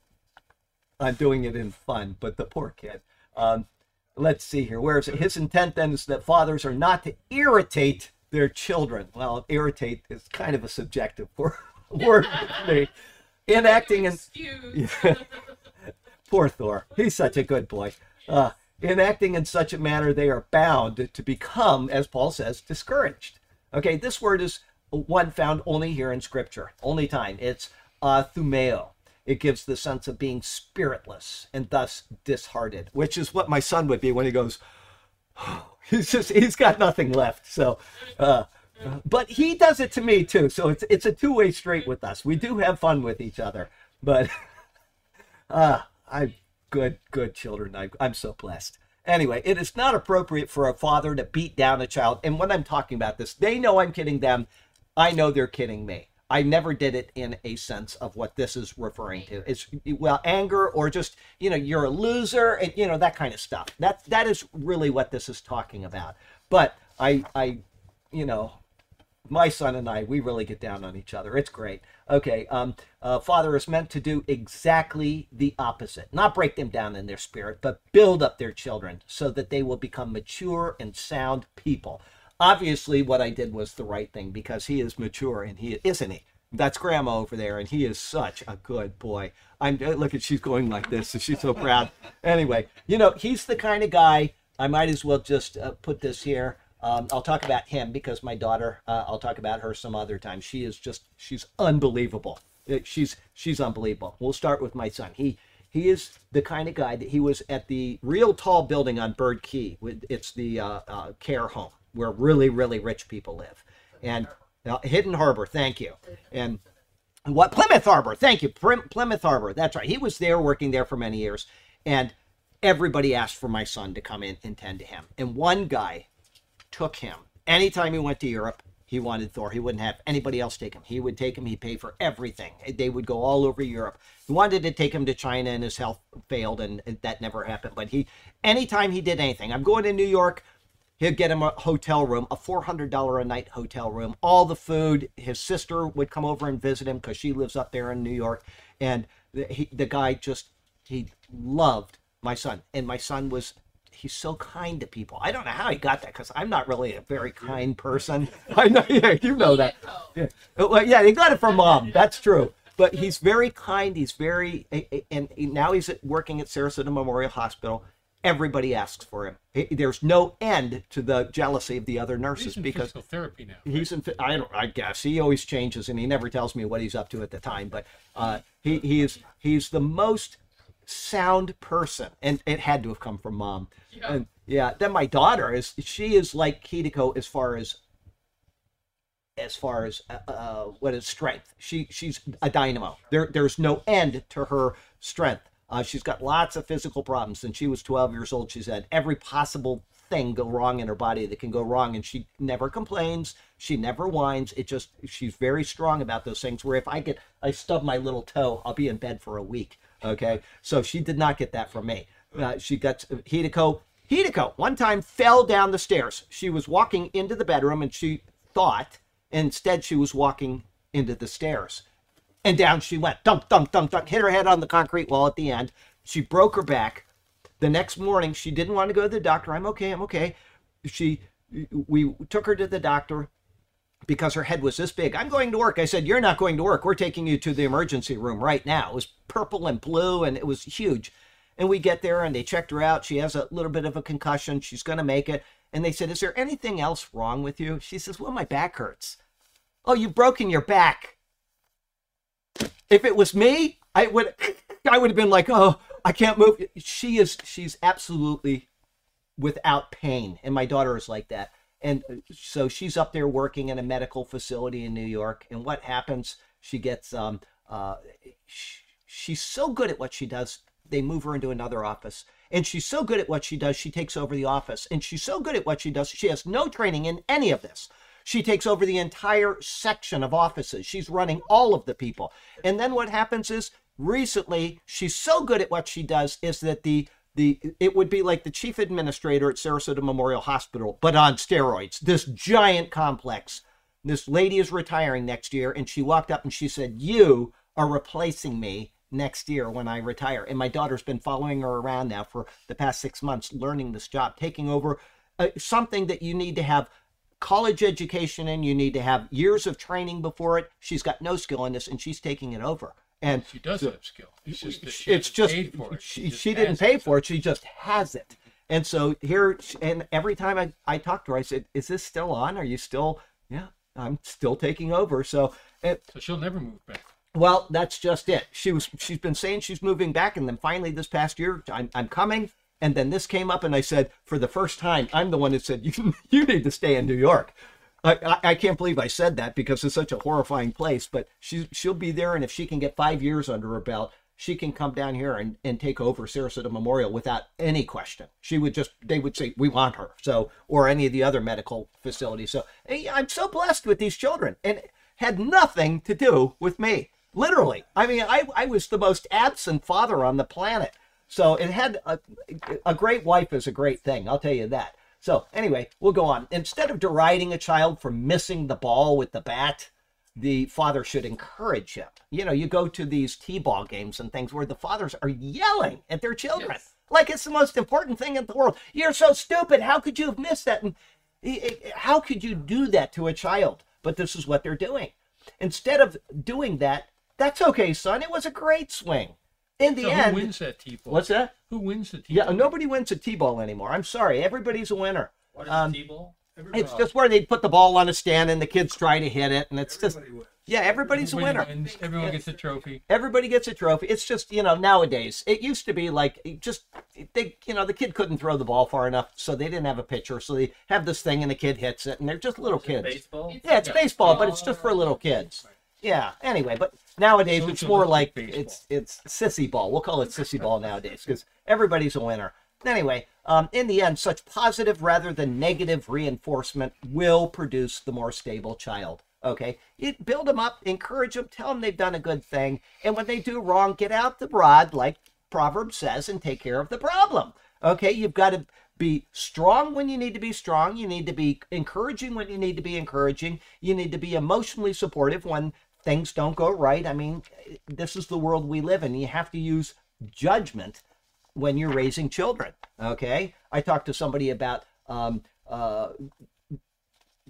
I'm doing it in fun, but the poor kid. Um, let's see here. Where is it? His intent then is that fathers are not to irritate their children. Well, irritate is kind of a subjective word for me. Enacting an in... Poor Thor. He's such a good boy. Uh, enacting in such a manner they are bound to become, as Paul says, discouraged. Okay, this word is one found only here in Scripture. Only time. It's uh, thumeo. It gives the sense of being spiritless and thus disheartened, which is what my son would be when he goes, he's just, he's got nothing left. So, uh, but he does it to me too. So it's, it's a two way street with us. We do have fun with each other, but, uh, I'm good, good children. I, I'm so blessed. Anyway, it is not appropriate for a father to beat down a child. And when I'm talking about this, they know I'm kidding them. I know they're kidding me. I never did it in a sense of what this is referring to. It's, well, anger or just, you know, you're a loser and, you know, that kind of stuff. That, that is really what this is talking about. But I, I, you know, my son and I, we really get down on each other. It's great. Okay, um, uh, father is meant to do exactly the opposite. Not break them down in their spirit, but build up their children so that they will become mature and sound people. Obviously, what I did was the right thing because he is mature and he isn't he? That's Grandma over there, and he is such a good boy. I'm look at she's going like this, so she's so proud. Anyway, you know he's the kind of guy. I might as well just uh, put this here. Um, I'll talk about him because my daughter. Uh, I'll talk about her some other time. She is just she's unbelievable. She's she's unbelievable. We'll start with my son. He. He is the kind of guy that he was at the real tall building on Bird Key. It's the uh, uh, care home. where really, really rich people live. And uh, Hidden Harbor, thank you. And what Plymouth Harbor, thank you. Prim, Plymouth Harbor, that's right. He was there working there for many years. And everybody asked for my son to come in and tend to him. And one guy took him. Anytime he went to Europe, he wanted Thor. He wouldn't have anybody else take him. He would take him. He'd pay for everything. They would go all over Europe. He wanted to take him to China, and his health failed, and that never happened. But he, anytime he did anything, I'm going to New York, he'd get him a hotel room, a four hundred dollars a night hotel room, all the food. His sister would come over and visit him because she lives up there in New York. And the, he, the guy just, he loved my son. And my son was, he's so kind to people. I don't know how he got that because I'm not really a very kind person. I know, yeah, you know that. Yeah. Well, yeah, he got it from mom. That's true. But he's very kind. He's very, and now he's working at Sarasota Memorial Hospital. Everybody asks for him. There's no end to the jealousy of the other nurses. He's in because physical therapy now. Right? He's in. I don't. I guess he always changes, and he never tells me what he's up to at the time. But uh, he he is he's the most sound person, and it had to have come from mom. Yeah. And yeah. Then my daughter is. She is like Hideko as far as as far as uh, uh, what is strength. She she's a dynamo. There there's no end to her strength. Uh, she's got lots of physical problems. Since she was twelve years old, she's had every possible thing go wrong in her body that can go wrong, and she never complains. She never whines. It just, she's very strong about those things, where if I get, I stub my little toe, I'll be in bed for a week, okay? So she did not get that from me. Uh, she got, Hideko, Hideko, one time fell down the stairs. She was walking into the bedroom, and she thought, and instead she was walking into the stairs. And down she went, dunk, dunk, dunk, dunk, hit her head on the concrete wall at the end. She broke her back. The next morning, she didn't want to go to the doctor. I'm okay, I'm okay. She, we took her to the doctor because her head was this big. I'm going to work. I said, you're not going to work. We're taking you to the emergency room right now. It was purple and blue, and it was huge. And we get there, and they checked her out. She has a little bit of a concussion. She's going to make it. And they said, is there anything else wrong with you? She says, well, my back hurts. Oh, you've broken your back. If it was me, I would, I would have been like, oh, I can't move. She is, she's absolutely without pain. And my daughter is like that. And so she's up there working in a medical facility in New York. And what happens, she gets, um, uh, she, she's so good at what she does, they move her into another office. And she's so good at what she does, she takes over the office. And she's so good at what she does, she has no training in any of this. She takes over the entire section of offices. She's running all of the people. And then what happens is, recently, she's so good at what she does is that the, the it would be like the chief administrator at Sarasota Memorial Hospital, but on steroids, this giant complex. This lady is retiring next year, and she walked up and she said, you are replacing me next year when I retire. And my daughter's been following her around now for the past six months, learning this job, taking over uh, something that you need to have college education and you need to have years of training before it. She's got no skill in this, and she's taking it over. And she does so, have skill. It's just, she it's just paid for it. She, she, she didn't pay it. for it. She just has it. And so here, and every time I, I talked to her, I said, is this still on? Are you still, yeah, I'm still taking over. So, it, so she'll never move back. Well, that's just it. She was, she's been saying she's moving back. And then finally this past year, I'm, I'm coming. And then this came up, and I said, for the first time, I'm the one that said, you, you need to stay in New York. I, I, I can't believe I said that because it's such a horrifying place, but she, she'll be there, and if she can get five years under her belt, she can come down here and, and take over Sarasota Memorial without any question. She would just, they would say, we want her, so, or any of the other medical facilities. So I'm so blessed with these children, and it had nothing to do with me, literally. I mean, I, I was the most absent father on the planet. So it had a, a great wife is a great thing. I'll tell you that. So anyway, we'll go on. Instead of deriding a child for missing the ball with the bat, the father should encourage him. You know, you go to these t-ball games and things where the fathers are yelling at their children. Yes. Like it's the most important thing in the world. You're so stupid. How could you have missed that? And how could you do that to a child? But this is what they're doing. Instead of doing that, that's okay, son. It was a great swing. In the so end, who wins that t-ball? What's that? Who wins the t-ball? Yeah, nobody wins a t-ball anymore. I'm sorry, everybody's a winner. What is um, t-ball? It's just where they put the ball on a stand and the kids try to hit it, and it's everybody just wins. Yeah, everybody's everybody a winner. Wins, everyone yeah. gets a trophy. Everybody gets a trophy. It's just, you know, nowadays, it used to be like, just, they, you know, the kid couldn't throw the ball far enough, so they didn't have a pitcher, so they have this thing and the kid hits it, and they're just little kids. It baseball? Yeah, it's yeah. baseball, but it's just for little kids. Yeah, anyway, but nowadays it's more like, it's it's sissy ball. We'll call it sissy ball nowadays, because everybody's a winner. Anyway, um, in the end, such positive rather than negative reinforcement will produce the more stable child. Okay, you build them up, encourage them, tell them they've done a good thing, and when they do wrong, get out the rod, like Proverbs says, and take care of the problem. Okay, you've got to be strong when you need to be strong. You need to be encouraging when you need to be encouraging. You need to be emotionally supportive when things don't go right. I mean, this is the world we live in. You have to use judgment when you're raising children. Okay, I talked to somebody about um, uh,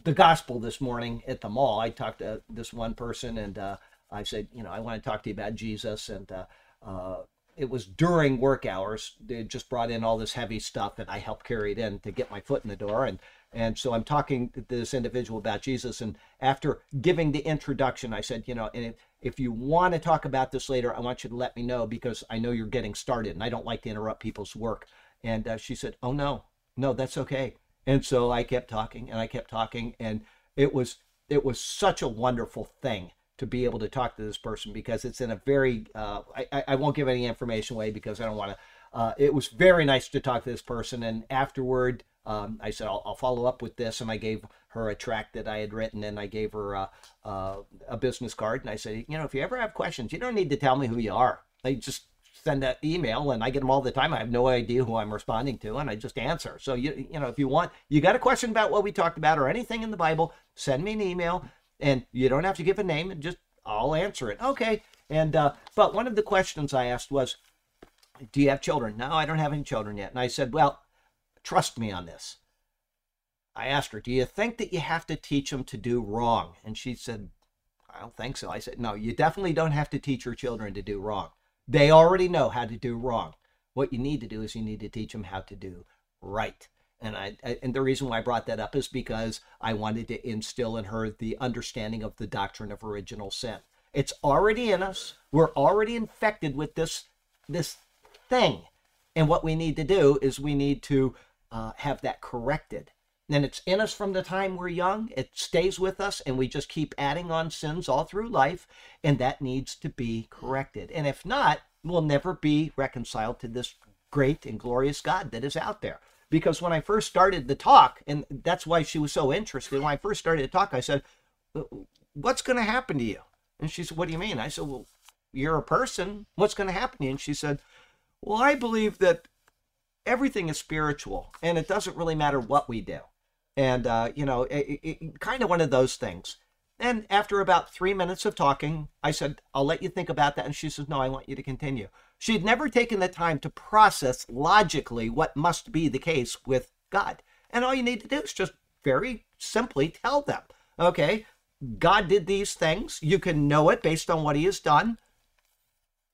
the gospel this morning at the mall. I talked to this one person, and uh, I said, you know, I want to talk to you about Jesus. And uh, uh, it was during work hours. They just brought in all this heavy stuff, and I helped carry it in to get my foot in the door. And, and so I'm talking to this individual about Jesus. And after giving the introduction, I said, you know, and if, if you want to talk about this later, I want you to let me know, because I know you're getting started, and I don't like to interrupt people's work. And uh, she said, oh, no, no, that's okay. And so I kept talking and I kept talking, and it was it was such a wonderful thing to be able to talk to this person, because it's in a very, uh, I, I won't give any information away because I don't want to, uh, it was very nice to talk to this person. And afterward, um, I said, I'll, I'll follow up with this. And I gave her a tract that I had written, and I gave her uh, uh, a business card. And I said, you know, if you ever have questions, you don't need to tell me who you are. They just send that email, and I get them all the time. I have no idea who I'm responding to, and I just answer. So, you you know, if you want, you got a question about what we talked about or anything in the Bible, send me an email, and you don't have to give a name, and just, I'll answer it. Okay. And, uh, but one of the questions I asked was, do you have children? No, I don't have any children yet. And I said, well, trust me on this. I asked her, do you think that you have to teach them to do wrong? And she said, I don't think so. I said, no, you definitely don't have to teach your children to do wrong. They already know how to do wrong. What you need to do is you need to teach them how to do right. And I, I and the reason why I brought that up is because I wanted to instill in her the understanding of the doctrine of original sin. It's already in us. We're already infected with this this thing. And what we need to do is we need to uh, have that corrected. And it's in us from the time we're young. It stays with us, and we just keep adding on sins all through life, and that needs to be corrected. And if not, we'll never be reconciled to this great and glorious God that is out there. Because when I first started the talk, and that's why she was so interested, when I first started the talk, I said, what's going to happen to you? And she said, what do you mean? I said, well, you're a person. What's going to happen to you? And she said, well, I believe that everything is spiritual, and it doesn't really matter what we do. And, uh, you know, it, it, kind of one of those things. And after about three minutes of talking, I said, I'll let you think about that. And she says, no, I want you to continue. She'd never taken the time to process logically what must be the case with God. And all you need to do is just very simply tell them, okay, God did these things. You can know it based on what he has done.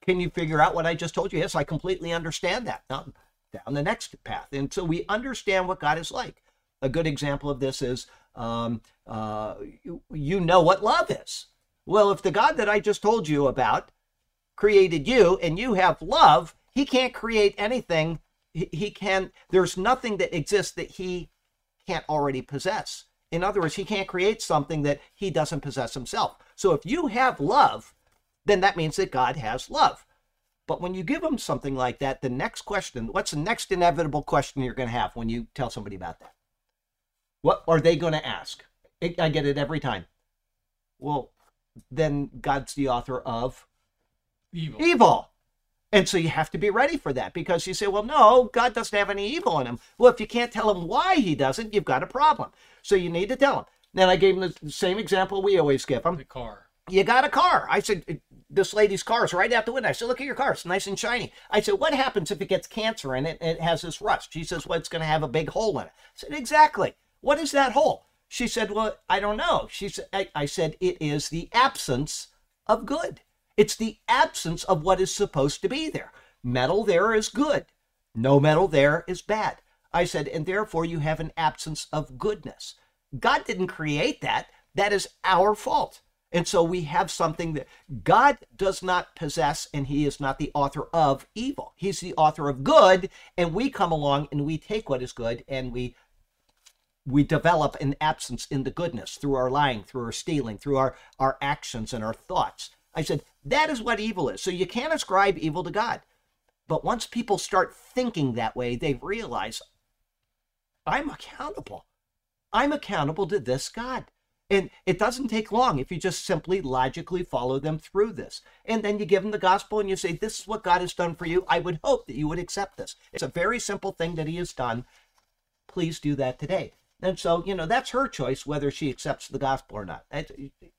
Can you figure out what I just told you? Yes, I completely understand that. Now, down the next path. And so we understand what God is like. A good example of this is, um, uh, you, you know what love is. Well, if the God that I just told you about created you and you have love, he can't create anything. He, he can, there's nothing that exists that he can't already possess. In other words, he can't create something that he doesn't possess himself. So if you have love, then that means that God has love. But when you give them something like that, the next question, what's the next inevitable question you're going to have when you tell somebody about that? What are they going to ask? I get it every time. Well, then God's the author of evil. evil. And so you have to be ready for that, because you say, well, no, God doesn't have any evil in him. Well, if you can't tell him why he doesn't, you've got a problem. So you need to tell him. Then I gave him the same example we always give him. The car. You got a car. I said, this lady's car is right out the window. I said, look at your car. It's nice and shiny. I said, what happens if it gets cancer and it, it has this rust? She says, well, it's going to have a big hole in it. I said, exactly. What is that hole? She said, well, I don't know. She said, I, I said, it is the absence of good. It's the absence of what is supposed to be there. Metal there is good. No metal there is bad. I said, and therefore you have an absence of goodness. God didn't create that. That is our fault. And so we have something that God does not possess, and he is not the author of evil. He's the author of good, and we come along and we take what is good, and we we develop an absence in the goodness through our lying, through our stealing, through our, our actions and our thoughts. I said, that is what evil is. So you can't ascribe evil to God. But once people start thinking that way, they realize, I'm accountable. I'm accountable to this God. And it doesn't take long if you just simply logically follow them through this. And then you give them the gospel and you say, this is what God has done for you. I would hope that you would accept this. It's a very simple thing that he has done. Please do that today. And so, you know, that's her choice whether she accepts the gospel or not.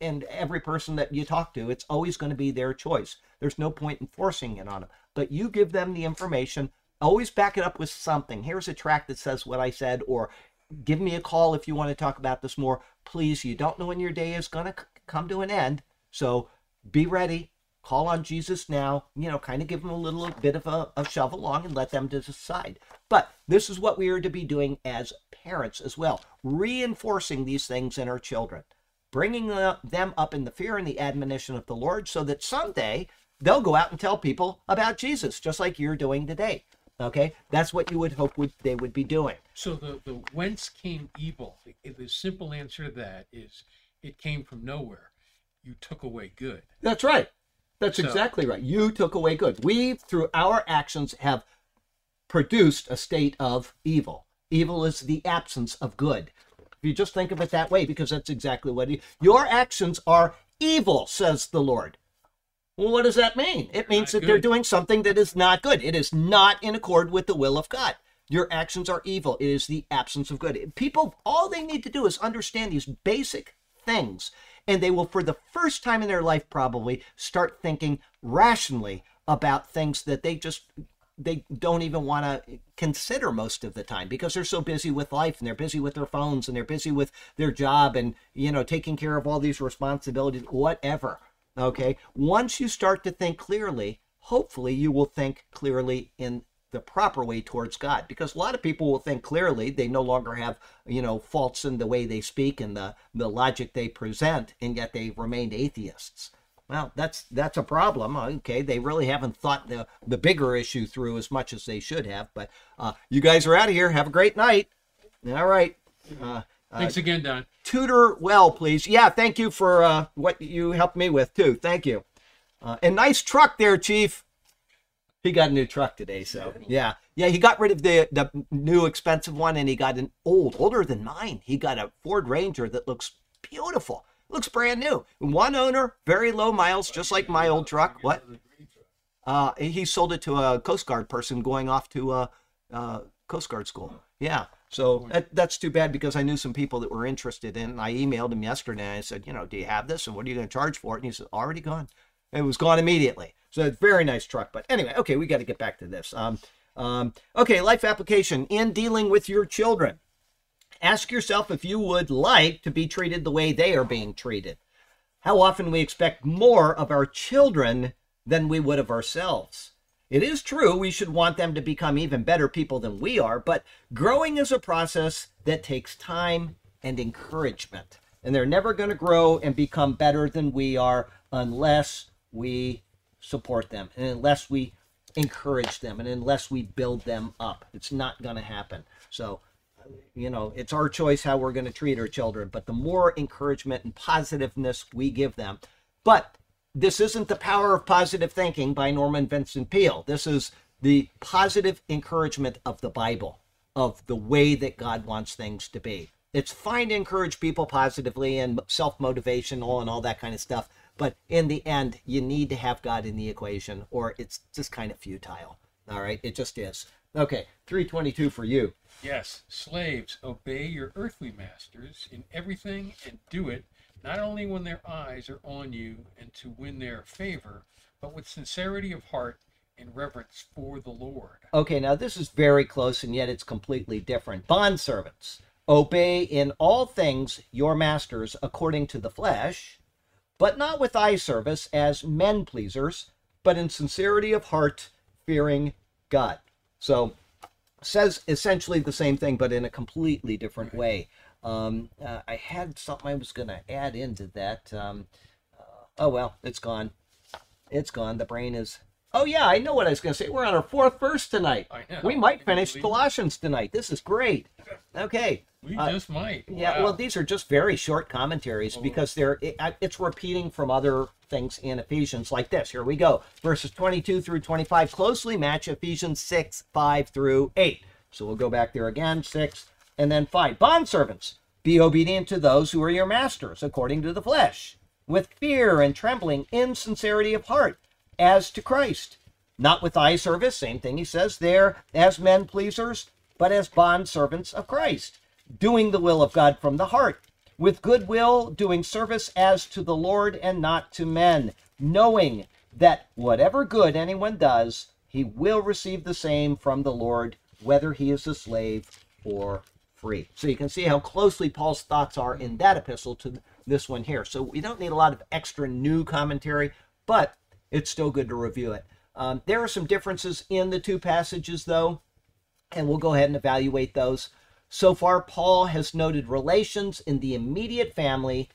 And every person that you talk to, it's always going to be their choice. There's no point in forcing it on them. But you give them the information. Always back it up with something. Here's a tract that says what I said, or give me a call if you want to talk about this more. Please, you don't know when your day is going to come to an end, so be ready. Call on Jesus now. You know, kind of give them a little bit of a, a shove along and let them decide. But this is what we are to be doing as parents as well, reinforcing these things in our children, bringing them up in the fear and the admonition of the Lord so that someday they'll go out and tell people about Jesus, just like you're doing today. Okay, that's what you would hope would, they would be doing. So the, the whence came evil, the, the simple answer to that is it came from nowhere. You took away good. That's right. That's so, exactly right. You took away good. We, through our actions, have produced a state of evil. Evil is the absence of good. If you just think of it that way, because that's exactly what it, your actions are evil, says the Lord. Well, what does that mean? It means that they're doing something that is not good. It is not in accord with the will of God. Your actions are evil. It is the absence of good. People, all they need to do is understand these basic things, and they will, for the first time in their life probably, start thinking rationally about things that they just, they don't even want to consider most of the time because they're so busy with life, and they're busy with their phones, and they're busy with their job, and, you know, taking care of all these responsibilities, whatever. Okay, once you start to think clearly, hopefully you will think clearly in the proper way towards God, because a lot of people will think clearly. They no longer have, you know, faults in the way they speak and the, the logic they present, and yet they remained atheists. Well, that's that's a problem. Okay, they really haven't thought the, the bigger issue through as much as they should have, but uh, you guys are out of here. Have a great night. All right. Uh, Uh, Thanks again, Don. Tutor well, please. Yeah, thank you for uh, what you helped me with, too. Thank you. Uh, and nice truck there, Chief. He got a new truck today, so, yeah. Yeah, he got rid of the, the new expensive one, and he got an old, older than mine. He got a Ford Ranger that looks beautiful. Looks brand new. One owner, very low miles, just like my old truck. What? Uh, he sold it to a Coast Guard person going off to uh, uh, Coast Guard school. Yeah. So that, that's too bad, because I knew some people that were interested in it. I emailed him yesterday and I said, you know, do you have this and what are you going to charge for it? And he said, already gone. It was gone immediately. So it's a very nice truck. But anyway, okay, we got to get back to this. Um, um, okay, life application in dealing with your children. Ask yourself if you would like to be treated the way they are being treated. How often we expect more of our children than we would of ourselves. It is true we should want them to become even better people than we are, but growing is a process that takes time and encouragement. And they're never going to grow and become better than we are unless we support them, and unless we encourage them, and unless we build them up. It's not going to happen. So, you know, it's our choice how we're going to treat our children, but the more encouragement and positiveness we give them. But this isn't The Power of Positive Thinking by Norman Vincent Peale. This is the positive encouragement of the Bible, of the way that God wants things to be. It's fine to encourage people positively and self-motivational and all that kind of stuff, but in the end, you need to have God in the equation, or it's just kind of futile. All right? It just is. Okay, three twenty-two for you. Yes. Slaves, obey your earthly masters in everything, and do it not only when their eyes are on you and to win their favor, but with sincerity of heart and reverence for the Lord. Okay, now this is very close, and yet it's completely different. Bondservants, obey in all things your masters according to the flesh, but not with eye service as men-pleasers, but in sincerity of heart, fearing God. So, says essentially the same thing, but in a completely different way. Um, uh, I had something I was going to add into that. Um, Oh, well, it's gone. It's gone. The brain is... Oh, yeah, I know what I was going to say. We're on our fourth verse tonight. I know. We might finish Colossians tonight. This is great. Okay. We uh, just might. Wow. Yeah, well, these are just very short commentaries because they're it, it's repeating from other things in Ephesians like this. Here we go. Verses twenty-two through twenty-five closely match Ephesians six, five through eight. So we'll go back there again, six, and then five. Bondservants, be obedient to those who are your masters according to the flesh, with fear and trembling, in sincerity of heart, as to Christ, not with eye service, same thing he says there, as men pleasers, but as bond servants of Christ, doing the will of God from the heart, with good will, doing service as to the Lord and not to men, knowing that whatever good anyone does, he will receive the same from the Lord, whether he is a slave or free. So you can see how closely Paul's thoughts are in that epistle to this one here. So we don't need a lot of extra new commentary, but it's still good to review it. Um, there are some differences in the two passages, though, and we'll go ahead and evaluate those. So far, Paul has noted relations in the immediate family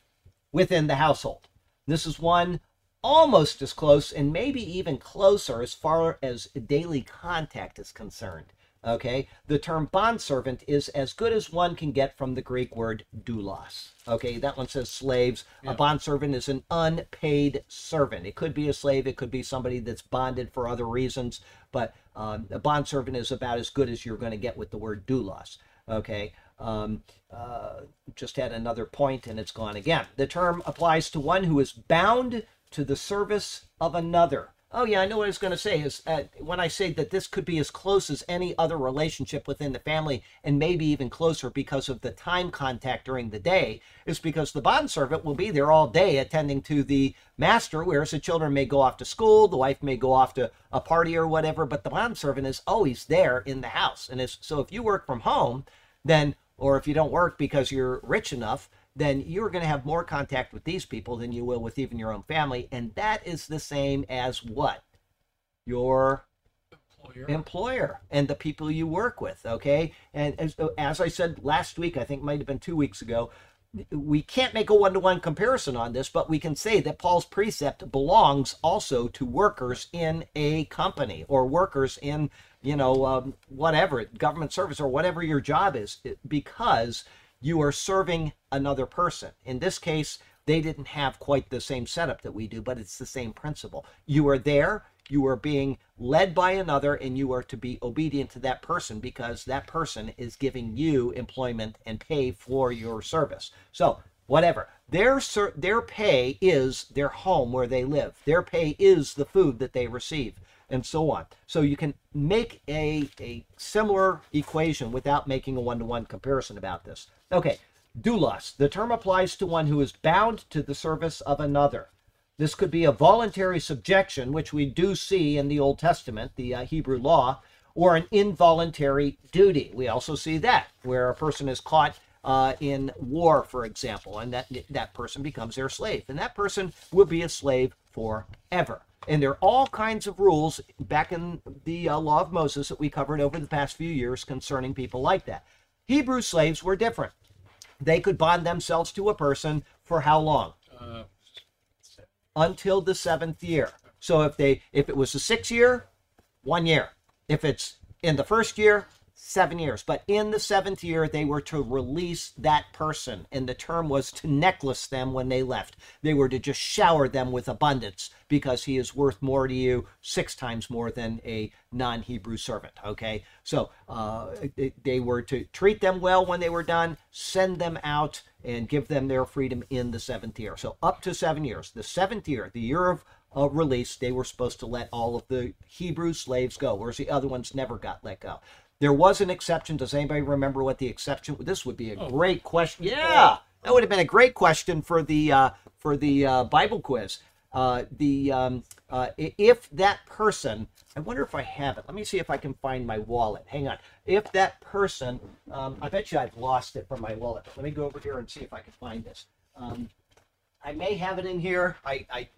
within the household. This is one almost as close and maybe even closer as far as daily contact is concerned. Okay, the term bondservant is as good as one can get from the Greek word doulos. Okay, that one says slaves. Yeah. A bondservant is an unpaid servant. It could be a slave. It could be somebody that's bonded for other reasons. But um, a bondservant is about as good as you're going to get with the word doulos. Okay, um, uh, just had another point and it's gone again. The term applies to one who is bound to the service of another. Oh, yeah, I know what I was going to say is uh, when I say that this could be as close as any other relationship within the family and maybe even closer because of the time contact during the day is because the bond servant will be there all day attending to the master, whereas the children may go off to school, the wife may go off to a party or whatever, but the bond servant is always there in the house. And it's, so if you work from home, then, or if you don't work because you're rich enough, then you're going to have more contact with these people than you will with even your own family. And that is the same as what? Your employer, employer and the people you work with, okay? And as, as I said last week, I think it might have been two weeks ago, we can't make a one-to-one comparison on this, but we can say that Paul's precept belongs also to workers in a company or workers in, you know, um, whatever, government service or whatever your job is, because you are serving another person. In this case, they didn't have quite the same setup that we do, but it's the same principle. You are there, you are being led by another, and you are to be obedient to that person because that person is giving you employment and pay for your service. So, whatever. Their, their pay is their home where they live. Their pay is the food that they receive, and so on. So you can make a, a similar equation without making a one-to-one comparison about this. Okay, doulos. The term applies to one who is bound to the service of another. This could be a voluntary subjection, which we do see in the Old Testament, the uh, Hebrew law, or an involuntary duty. We also see that, where a person is caught uh, in war, for example, and that, that person becomes their slave. And that person will be a slave forever. And there are all kinds of rules back in the uh, law of Moses that we covered over the past few years concerning people like that. Hebrew slaves were different. They could bond themselves to a person for how long? Uh, Until the seventh year. So if they, if it was the sixth year, one year. If it's in the first year, seven years. But in the seventh year, they were to release that person. And the term was to necklace them when they left. They were to just shower them with abundance because he is worth more to you, six times more than a non-Hebrew servant, okay? So uh, they were to treat them well when they were done, send them out, and give them their freedom in the seventh year. So up to seven years. The seventh year, the year of Uh, release, they were supposed to let all of the Hebrew slaves go, whereas the other ones never got let go. There was an exception. Does anybody remember what the exception? This would be a oh. great question. Yeah, that would have been a great question for the uh, for the uh, Bible quiz. Uh, the um, uh, if that person, I wonder if I have it. Let me see if I can find my wallet. Hang on. If that person, um, I bet you I've lost it from my wallet. But let me go over here and see if I can find this. Um, I may have it in here. I. I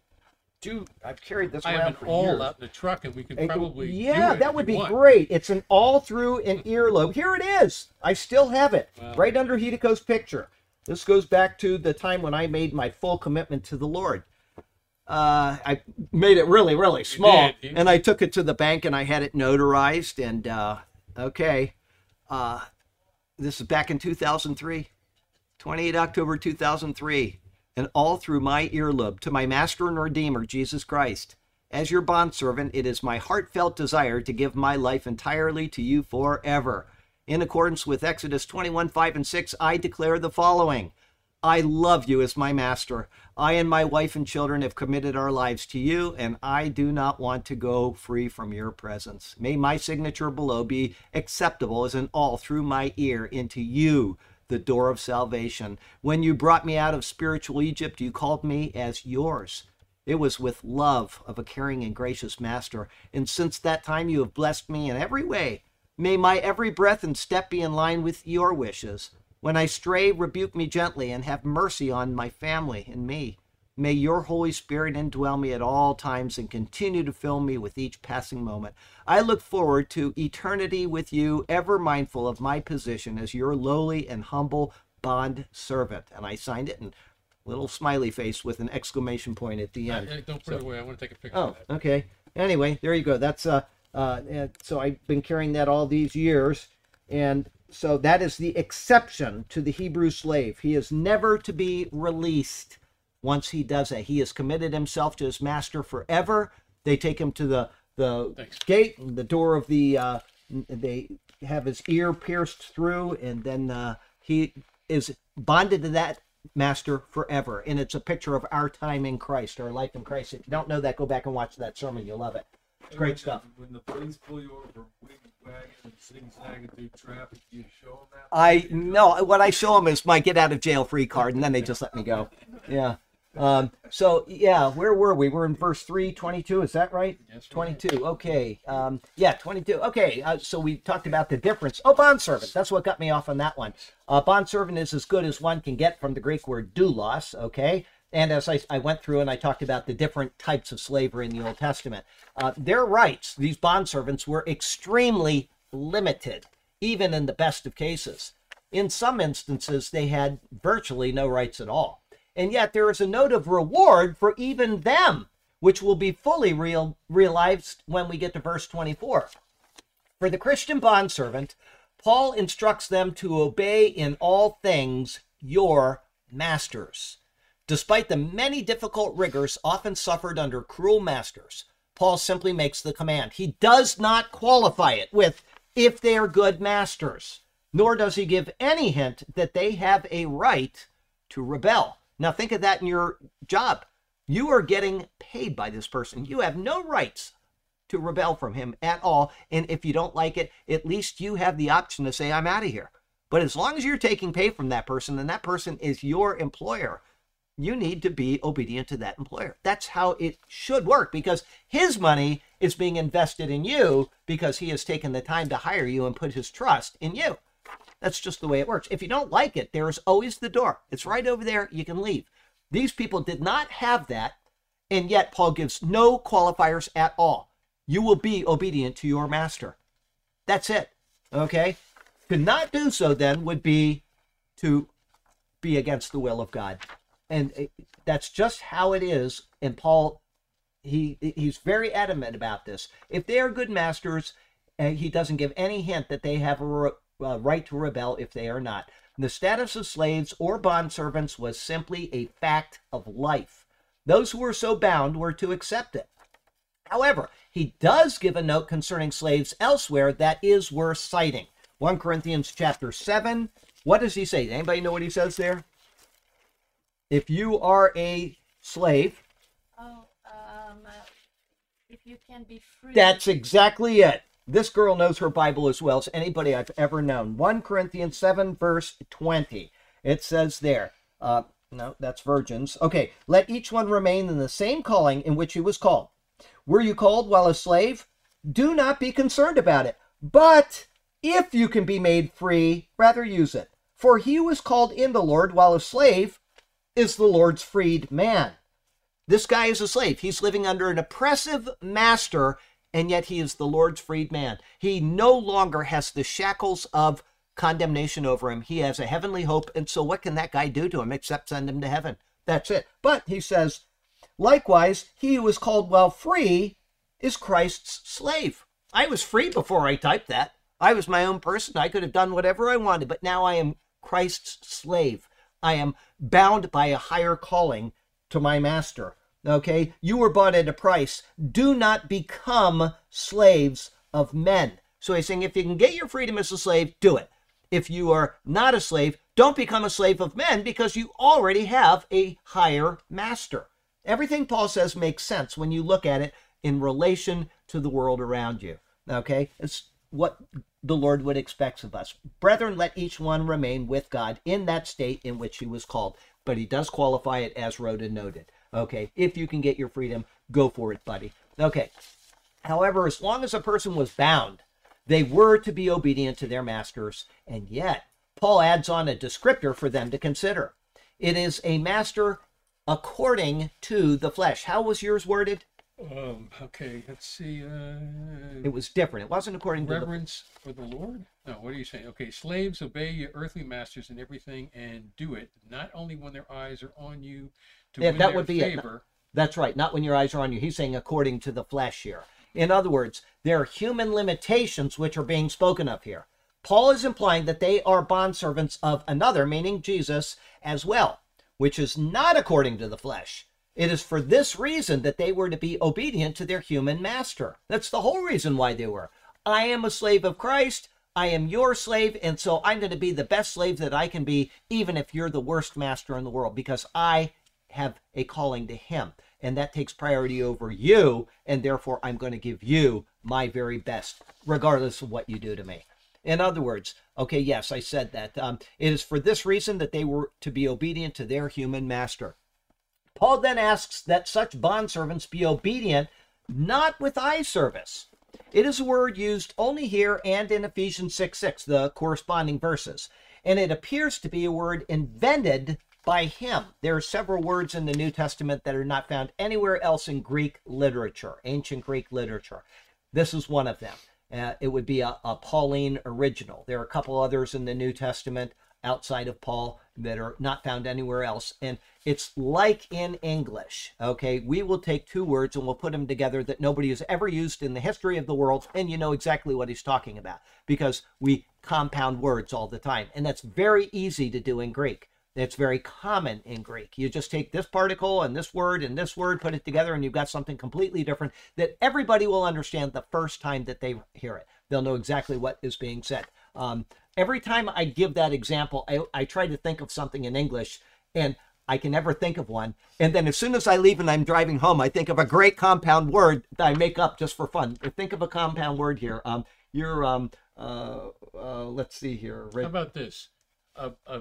Do, I've carried this I around have an for all years. Out in the truck, and we can it, probably yeah, do that would be want. Great. It's an all through an earlobe. Here it is. I still have it wow. right under Hideko's picture. This goes back to the time when I made my full commitment to the Lord. Uh, I made it really, really small, you did, you... and I took it to the bank and I had it notarized. And uh, okay, uh, this is back in two thousand three, twenty-eighth October two thousand three, and all through my earlobe, to my Master and Redeemer, Jesus Christ. As your bondservant, it is my heartfelt desire to give my life entirely to you forever. In accordance with Exodus twenty-one, five and six, I declare the following. I love you as my master. I and my wife and children have committed our lives to you, and I do not want to go free from your presence. May my signature below be acceptable as an all through my ear into you, the door of salvation. When you brought me out of spiritual Egypt, you called me as yours. It was with love of a caring and gracious master. And since that time, you have blessed me in every way. May my every breath and step be in line with your wishes. When I stray, rebuke me gently and have mercy on my family and me. May your Holy Spirit indwell me at all times and continue to fill me with each passing moment. I look forward to eternity with you, ever mindful of my position as your lowly and humble bond servant. And I signed it in a little smiley face with an exclamation point at the end. Don't put it away. I want to take a picture of that. Oh, okay. Anyway, there you go. That's uh, uh, so I've been carrying that all these years. And so that is the exception to the Hebrew slave. He is never to be released once he does that. He has committed himself to his master forever. They take him to the, the gate, the door of the, uh, they have his ear pierced through, and then uh, he is bonded to that master forever. And it's a picture of our time in Christ, our life in Christ. If you don't know that, go back and watch that sermon. You'll love it. It's great stuff. When the police pull you over, wagon and zigzagging through traffic, do you show them that? I no. What I show them is my get out of jail free card, and then they just let me go. Yeah. Um. So yeah, where were we? We're in verse three, twenty-two. Is that right? Yes. Twenty-two. Okay. Um. Yeah. Twenty-two. Okay. Uh, so we talked about the difference. Oh, bondservant. That's what got me off on that one. Uh, bondservant is as good as one can get, from the Greek word doulos. Okay. And as I, I went through and I talked about the different types of slavery in the Old Testament, uh, their rights, these bondservants, were extremely limited, even in the best of cases. In some instances, they had virtually no rights at all. And yet there is a note of reward for even them, which will be fully real, realized when we get to verse twenty-four. For the Christian bondservant, Paul instructs them to obey in all things your masters. Despite the many difficult rigors often suffered under cruel masters, Paul simply makes the command. He does not qualify it with, if they are good masters, nor does he give any hint that they have a right to rebel. Now think of that in your job. You are getting paid by this person. You have no rights to rebel from him at all. And if you don't like it, at least you have the option to say, I'm out of here. But as long as you're taking pay from that person, and that person is your employer, you need to be obedient to that employer. That's how it should work, because his money is being invested in you because he has taken the time to hire you and put his trust in you. That's just the way it works. If you don't like it, there is always the door. It's right over there. You can leave. These people did not have that, and yet Paul gives no qualifiers at all. You will be obedient to your master. That's it. Okay? To not do so, then, would be to be against the will of God. And that's just how it is. And Paul, he he's very adamant about this. If they are good masters, uh, he doesn't give any hint that they have a re uh, right to rebel if they are not. And the status of slaves or bondservants was simply a fact of life. Those who were so bound were to accept it. However, he does give a note concerning slaves elsewhere that is worth citing. First Corinthians chapter seven. What does he say? Anybody know what he says there? If you are a slave, oh, um, uh, if you can be free. That's exactly it. This girl knows her Bible as well as anybody I've ever known. First Corinthians seven, verse twenty. It says there, uh, no, that's virgins. Okay, let each one remain in the same calling in which he was called. Were you called while a slave? Do not be concerned about it. But if you can be made free, rather use it. For he who was called in the Lord while a slave is the Lord's freed man. This guy is a slave. He's living under an oppressive master, and yet he is the Lord's freed man. He no longer has the shackles of condemnation over him. He has a heavenly hope, and so what can that guy do to him except send him to heaven? That's it. But he says, Likewise, he who is called while free is Christ's slave. I was free before I typed that. I was my own person. I could have done whatever I wanted, but now I am Christ's slave. I am bound by a higher calling to my master. Okay? You were bought at a price. Do not become slaves of men. So he's saying if you can get your freedom as a slave, do it. If you are not a slave, don't become a slave of men because you already have a higher master. Everything Paul says makes sense when you look at it in relation to the world around you. Okay? It's what the Lord would expect of us. Brethren, let each one remain with God in that state in which he was called. But he does qualify it as Rhoda noted. Okay? If you can get your freedom, go for it, buddy. Okay. However, as long as a person was bound, they were to be obedient to their masters, and yet Paul adds on a descriptor for them to consider. It is a master according to the flesh. How was yours worded? Um, okay, let's see. Uh, it was different. It wasn't according to reverence for the Lord? No, what are you saying? Okay, slaves, obey your earthly masters in everything and do it, not only when their eyes are on you to win their favor. That's right, not when your eyes are on you. He's saying according to the flesh here. In other words, there are human limitations which are being spoken of here. Paul is implying that they are bondservants of another, meaning Jesus, as well, which is not according to the flesh. It is for this reason that they were to be obedient to their human master. That's the whole reason why they were. I am a slave of Christ. I am your slave, and so I'm going to be the best slave that I can be, even if you're the worst master in the world, because I have a calling to him. And that takes priority over you, and therefore I'm going to give you my very best, regardless of what you do to me. In other words, okay, yes, I said that. Um, it is for this reason that they were to be obedient to their human master. Paul then asks that such bondservants be obedient, not with eye service. It is a word used only here and in Ephesians six six, the corresponding verses. And it appears to be a word invented by him. There are several words in the New Testament that are not found anywhere else in Greek literature, ancient Greek literature. This is one of them. Uh, it would be a, a Pauline original. There are a couple others in the New Testament outside of Paul that are not found anywhere else. And it's like in English, okay? We will take two words and we'll put them together that nobody has ever used in the history of the world, and you know exactly what he's talking about because we compound words all the time. And that's very easy to do in Greek. That's very common in Greek. You just take this particle and this word and this word, put it together, and you've got something completely different that everybody will understand the first time that they hear it. They'll know exactly what is being said. Um, every time I give that example, I, I try to think of something in English, and I can never think of one. And then as soon as I leave and I'm driving home, I think of a great compound word that I make up just for fun. Think of a compound word here. Um, you're, um, uh, uh, let's see here. How about this? Uh, uh...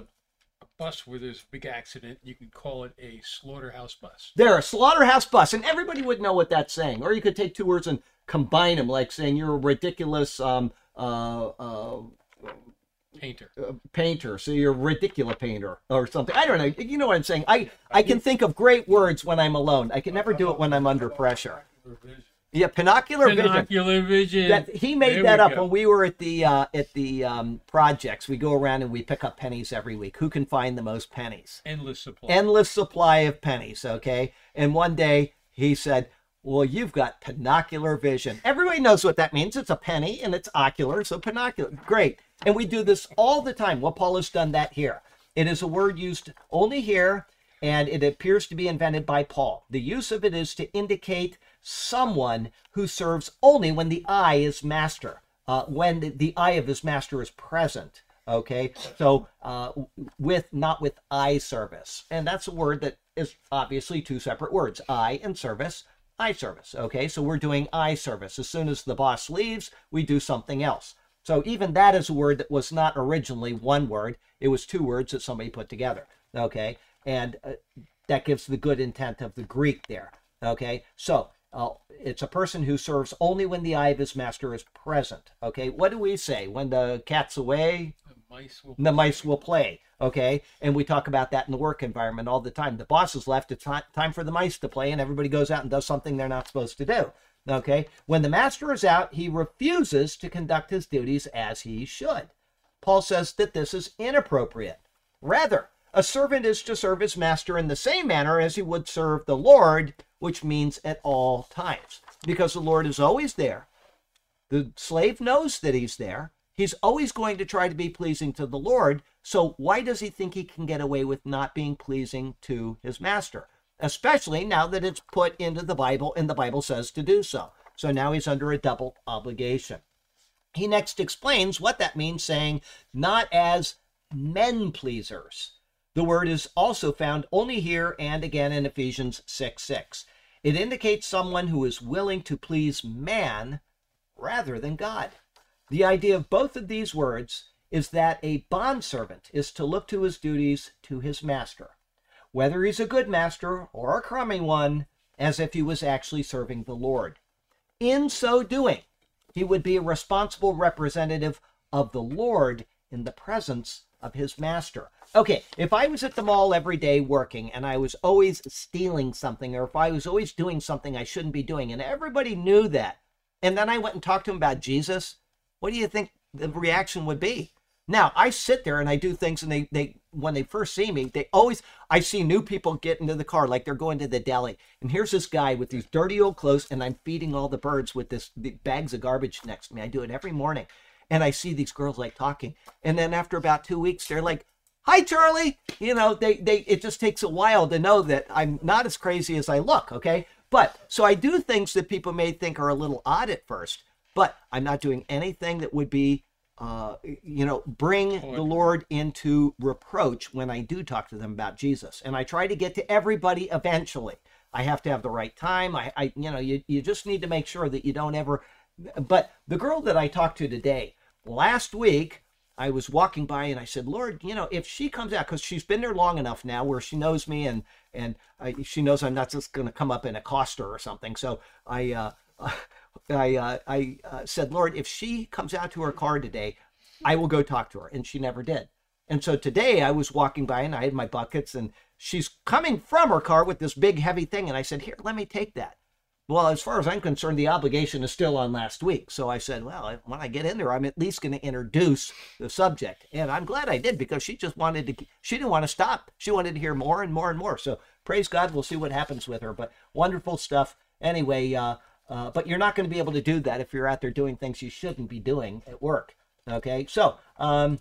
bus where there's a big accident, you could call it a slaughterhouse bus. There, a slaughterhouse bus, and everybody would know what that's saying. Or you could take two words and combine them, like saying you're a ridiculous um, uh, uh, painter. Uh, painter, so you're a ridiculous painter or something. I don't know. You know what I'm saying. I, I can think of great words when I'm alone. I can never do it when I'm under pressure. Yeah, binocular vision. Binocular vision. That, he made there that up go. When we were at the uh, at the um, projects. We go around and we pick up pennies every week. Who can find the most pennies? Endless supply. Endless supply of pennies, okay? And one day he said, well, you've got binocular vision. Everybody knows what that means. It's a penny and it's ocular, so binocular. Great. And we do this all the time. Well, Paul has done that here. It is a word used only here, and it appears to be invented by Paul. The use of it is to indicate someone who serves only when the eye is master, uh, when the, the eye of his master is present, okay? So uh, with, not with eye service. And that's a word that is obviously two separate words, eye and service, eye service, okay? So we're doing eye service. As soon as the boss leaves, we do something else. So even that is a word that was not originally one word. It was two words that somebody put together, okay? And uh, that gives the good intent of the Greek there, okay? So Uh, it's a person who serves only when the eye of his master is present. Okay, what do we say? When the cat's away, the mice will, the mice will play. Okay, and we talk about that in the work environment all the time. The boss has left, it's time for the mice to play, and everybody goes out and does something they're not supposed to do. Okay, when the master is out, he refuses to conduct his duties as he should. Paul says that this is inappropriate. Rather, a servant is to serve his master in the same manner as he would serve the Lord which means at all times, because the Lord is always there. The slave knows that he's there. He's always going to try to be pleasing to the Lord. So why does he think he can get away with not being pleasing to his master? Especially now that it's put into the Bible and the Bible says to do so. So now he's under a double obligation. He next explains what that means, saying, not as men pleasers. The word is also found only here and again in Ephesians six six. It indicates someone who is willing to please man rather than God. The idea of both of these words is that a bondservant is to look to his duties to his master, whether he's a good master or a crummy one, as if he was actually serving the Lord. In so doing, he would be a responsible representative of the Lord in the presence of his master. Okay, if I was at the mall every day working and I was always stealing something, or if I was always doing something I shouldn't be doing, and everybody knew that, and then I went and talked to him about Jesus, what do you think the reaction would be? Now, I sit there and I do things, and they, they when they first see me, they always, I see new people get into the car like they're going to the deli. And here's this guy with these dirty old clothes, and I'm feeding all the birds with this the bags of garbage next to me. I do it every morning. And I see these girls like talking. And then after about two weeks, they're like, hi, Charlie. You know, they they it just takes a while to know that I'm not as crazy as I look, okay? But so I do things that people may think are a little odd at first, but I'm not doing anything that would be Uh, you know, bring the Lord into reproach when I do talk to them about Jesus. And I try to get to everybody eventually. I have to have the right time. I, I you know, you, you just need to make sure that you don't ever. But the girl that I talked to today, last week, I was walking by and I said, Lord, you know, if she comes out, because she's been there long enough now where she knows me, and, and I, she knows I'm not just going to come up and accost her or something. So I, uh, I uh, I uh, said, Lord, if she comes out to her car today, I will go talk to her. And she never did. And so today I was walking by and I had my buckets, and she's coming from her car with this big heavy thing. And I said, here, let me take that. Well, as far as I'm concerned, the obligation is still on last week. So I said, well, when I get in there, I'm at least going to introduce the subject. And I'm glad I did, because she just wanted to, she didn't want to stop. She wanted to hear more and more and more. So praise God, we'll see what happens with her, but wonderful stuff. Anyway, uh, Uh, but you're not going to be able to do that if you're out there doing things you shouldn't be doing at work, okay? So, um,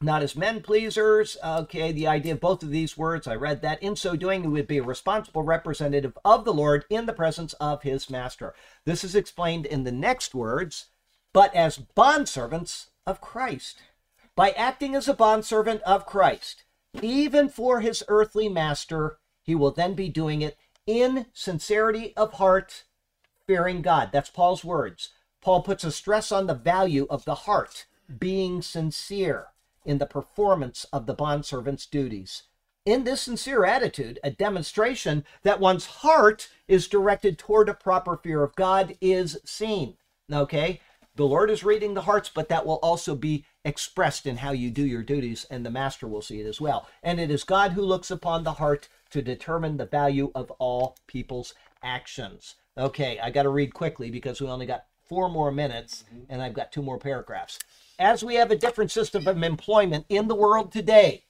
not as men pleasers, okay, the idea of both of these words, I read that. In so doing, he would be a responsible representative of the Lord in the presence of his master. This is explained in the next words, but as bondservants of Christ. By acting as a bondservant of Christ, even for his earthly master, he will then be doing it in sincerity of heart, fearing God. That's Paul's words. Paul puts a stress on the value of the heart being sincere in the performance of the bondservant's duties. In this sincere attitude, a demonstration that one's heart is directed toward a proper fear of God is seen. Okay? The Lord is reading the hearts, but that will also be expressed in how you do your duties, and the master will see it as well. And it is God who looks upon the heart to determine the value of all people's actions. Okay, I got to read quickly because we only got four more minutes and I've got two more paragraphs. As we have a different system of employment in the world today,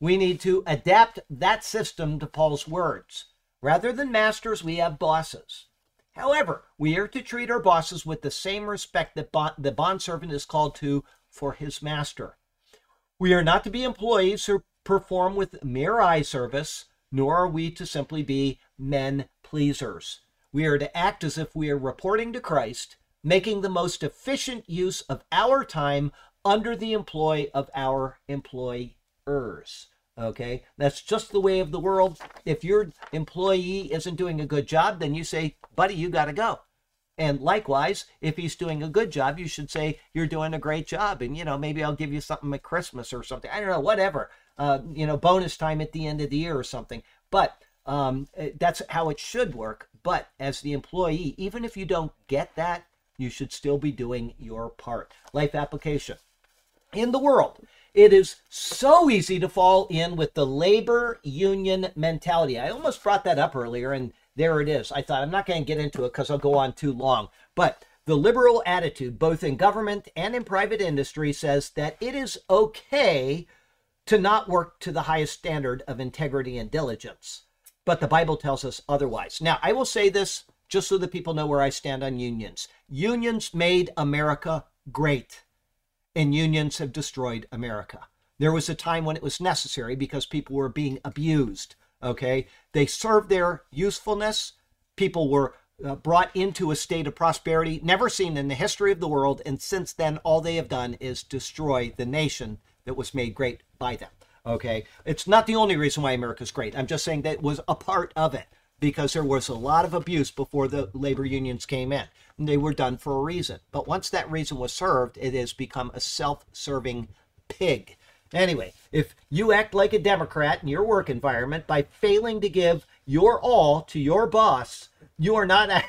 we need to adapt that system to Paul's words. Rather than masters, we have bosses. However, we are to treat our bosses with the same respect that bond, the bondservant is called to for his master. We are not to be employees who perform with mere eye service, nor are we to simply be men pleasers. We are to act as if we are reporting to Christ, making the most efficient use of our time under the employ of our employers. Okay, that's just the way of the world. If your employee isn't doing a good job, then you say, buddy, you got to go. And likewise, if he's doing a good job, you should say, you're doing a great job. And, you know, maybe I'll give you something at Christmas or something. I don't know, whatever, uh, you know, bonus time at the end of the year or something. But um, that's how it should work. But as the employee, even if you don't get that, you should still be doing your part. Life application. In the world, it is so easy to fall in with the labor union mentality. I almost brought that up earlier, and there it is. I thought I'm not going to get into it because I'll go on too long. But the liberal attitude, both in government and in private industry, says that it is okay to not work to the highest standard of integrity and diligence. but the Bible tells us otherwise. Now, I will say this just so that people know where I stand on unions. Unions made America great, and unions have destroyed America. There was a time when it was necessary because people were being abused, okay? They served their usefulness. People were uh, brought into a state of prosperity never seen in the history of the world, and since then, all they have done is destroy the nation that was made great by them, okay? It's not the only reason why America's great. I'm just saying that was a part of it, because there was a lot of abuse before the labor unions came in, and they were done for a reason. But once that reason was served, it has become a self-serving pig. Anyway, if you act like a Democrat in your work environment by failing to give your all to your boss, you are not,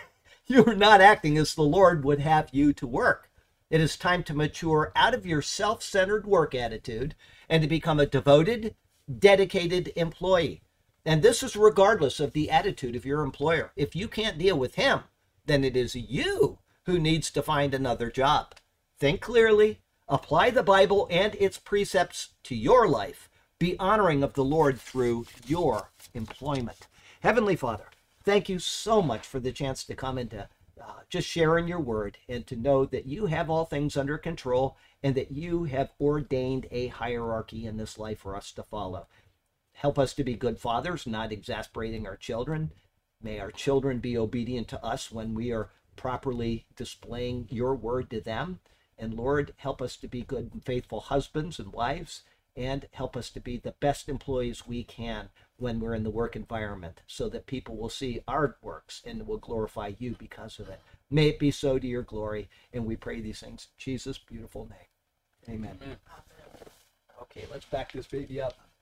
you are not acting as the Lord would have you to work. It is time to mature out of your self-centered work attitude and to become a devoted, dedicated employee. And this is regardless of the attitude of your employer. If you can't deal with him, then it is you who needs to find another job. Think clearly, apply the Bible and its precepts to your life. Be honoring of the Lord through your employment. Heavenly Father, thank you so much for the chance to come and to uh, just share in your word and to know that you have all things under control and that you have ordained a hierarchy in this life for us to follow. Help us to be good fathers, not exasperating our children. May our children be obedient to us when we are properly displaying your word to them. And Lord, help us to be good and faithful husbands and wives, and help us to be the best employees we can when we're in the work environment, so that people will see our works and will glorify you because of it. May it be so to your glory, and we pray these things in Jesus' beautiful name. Amen. Amen. Okay, let's back this baby up.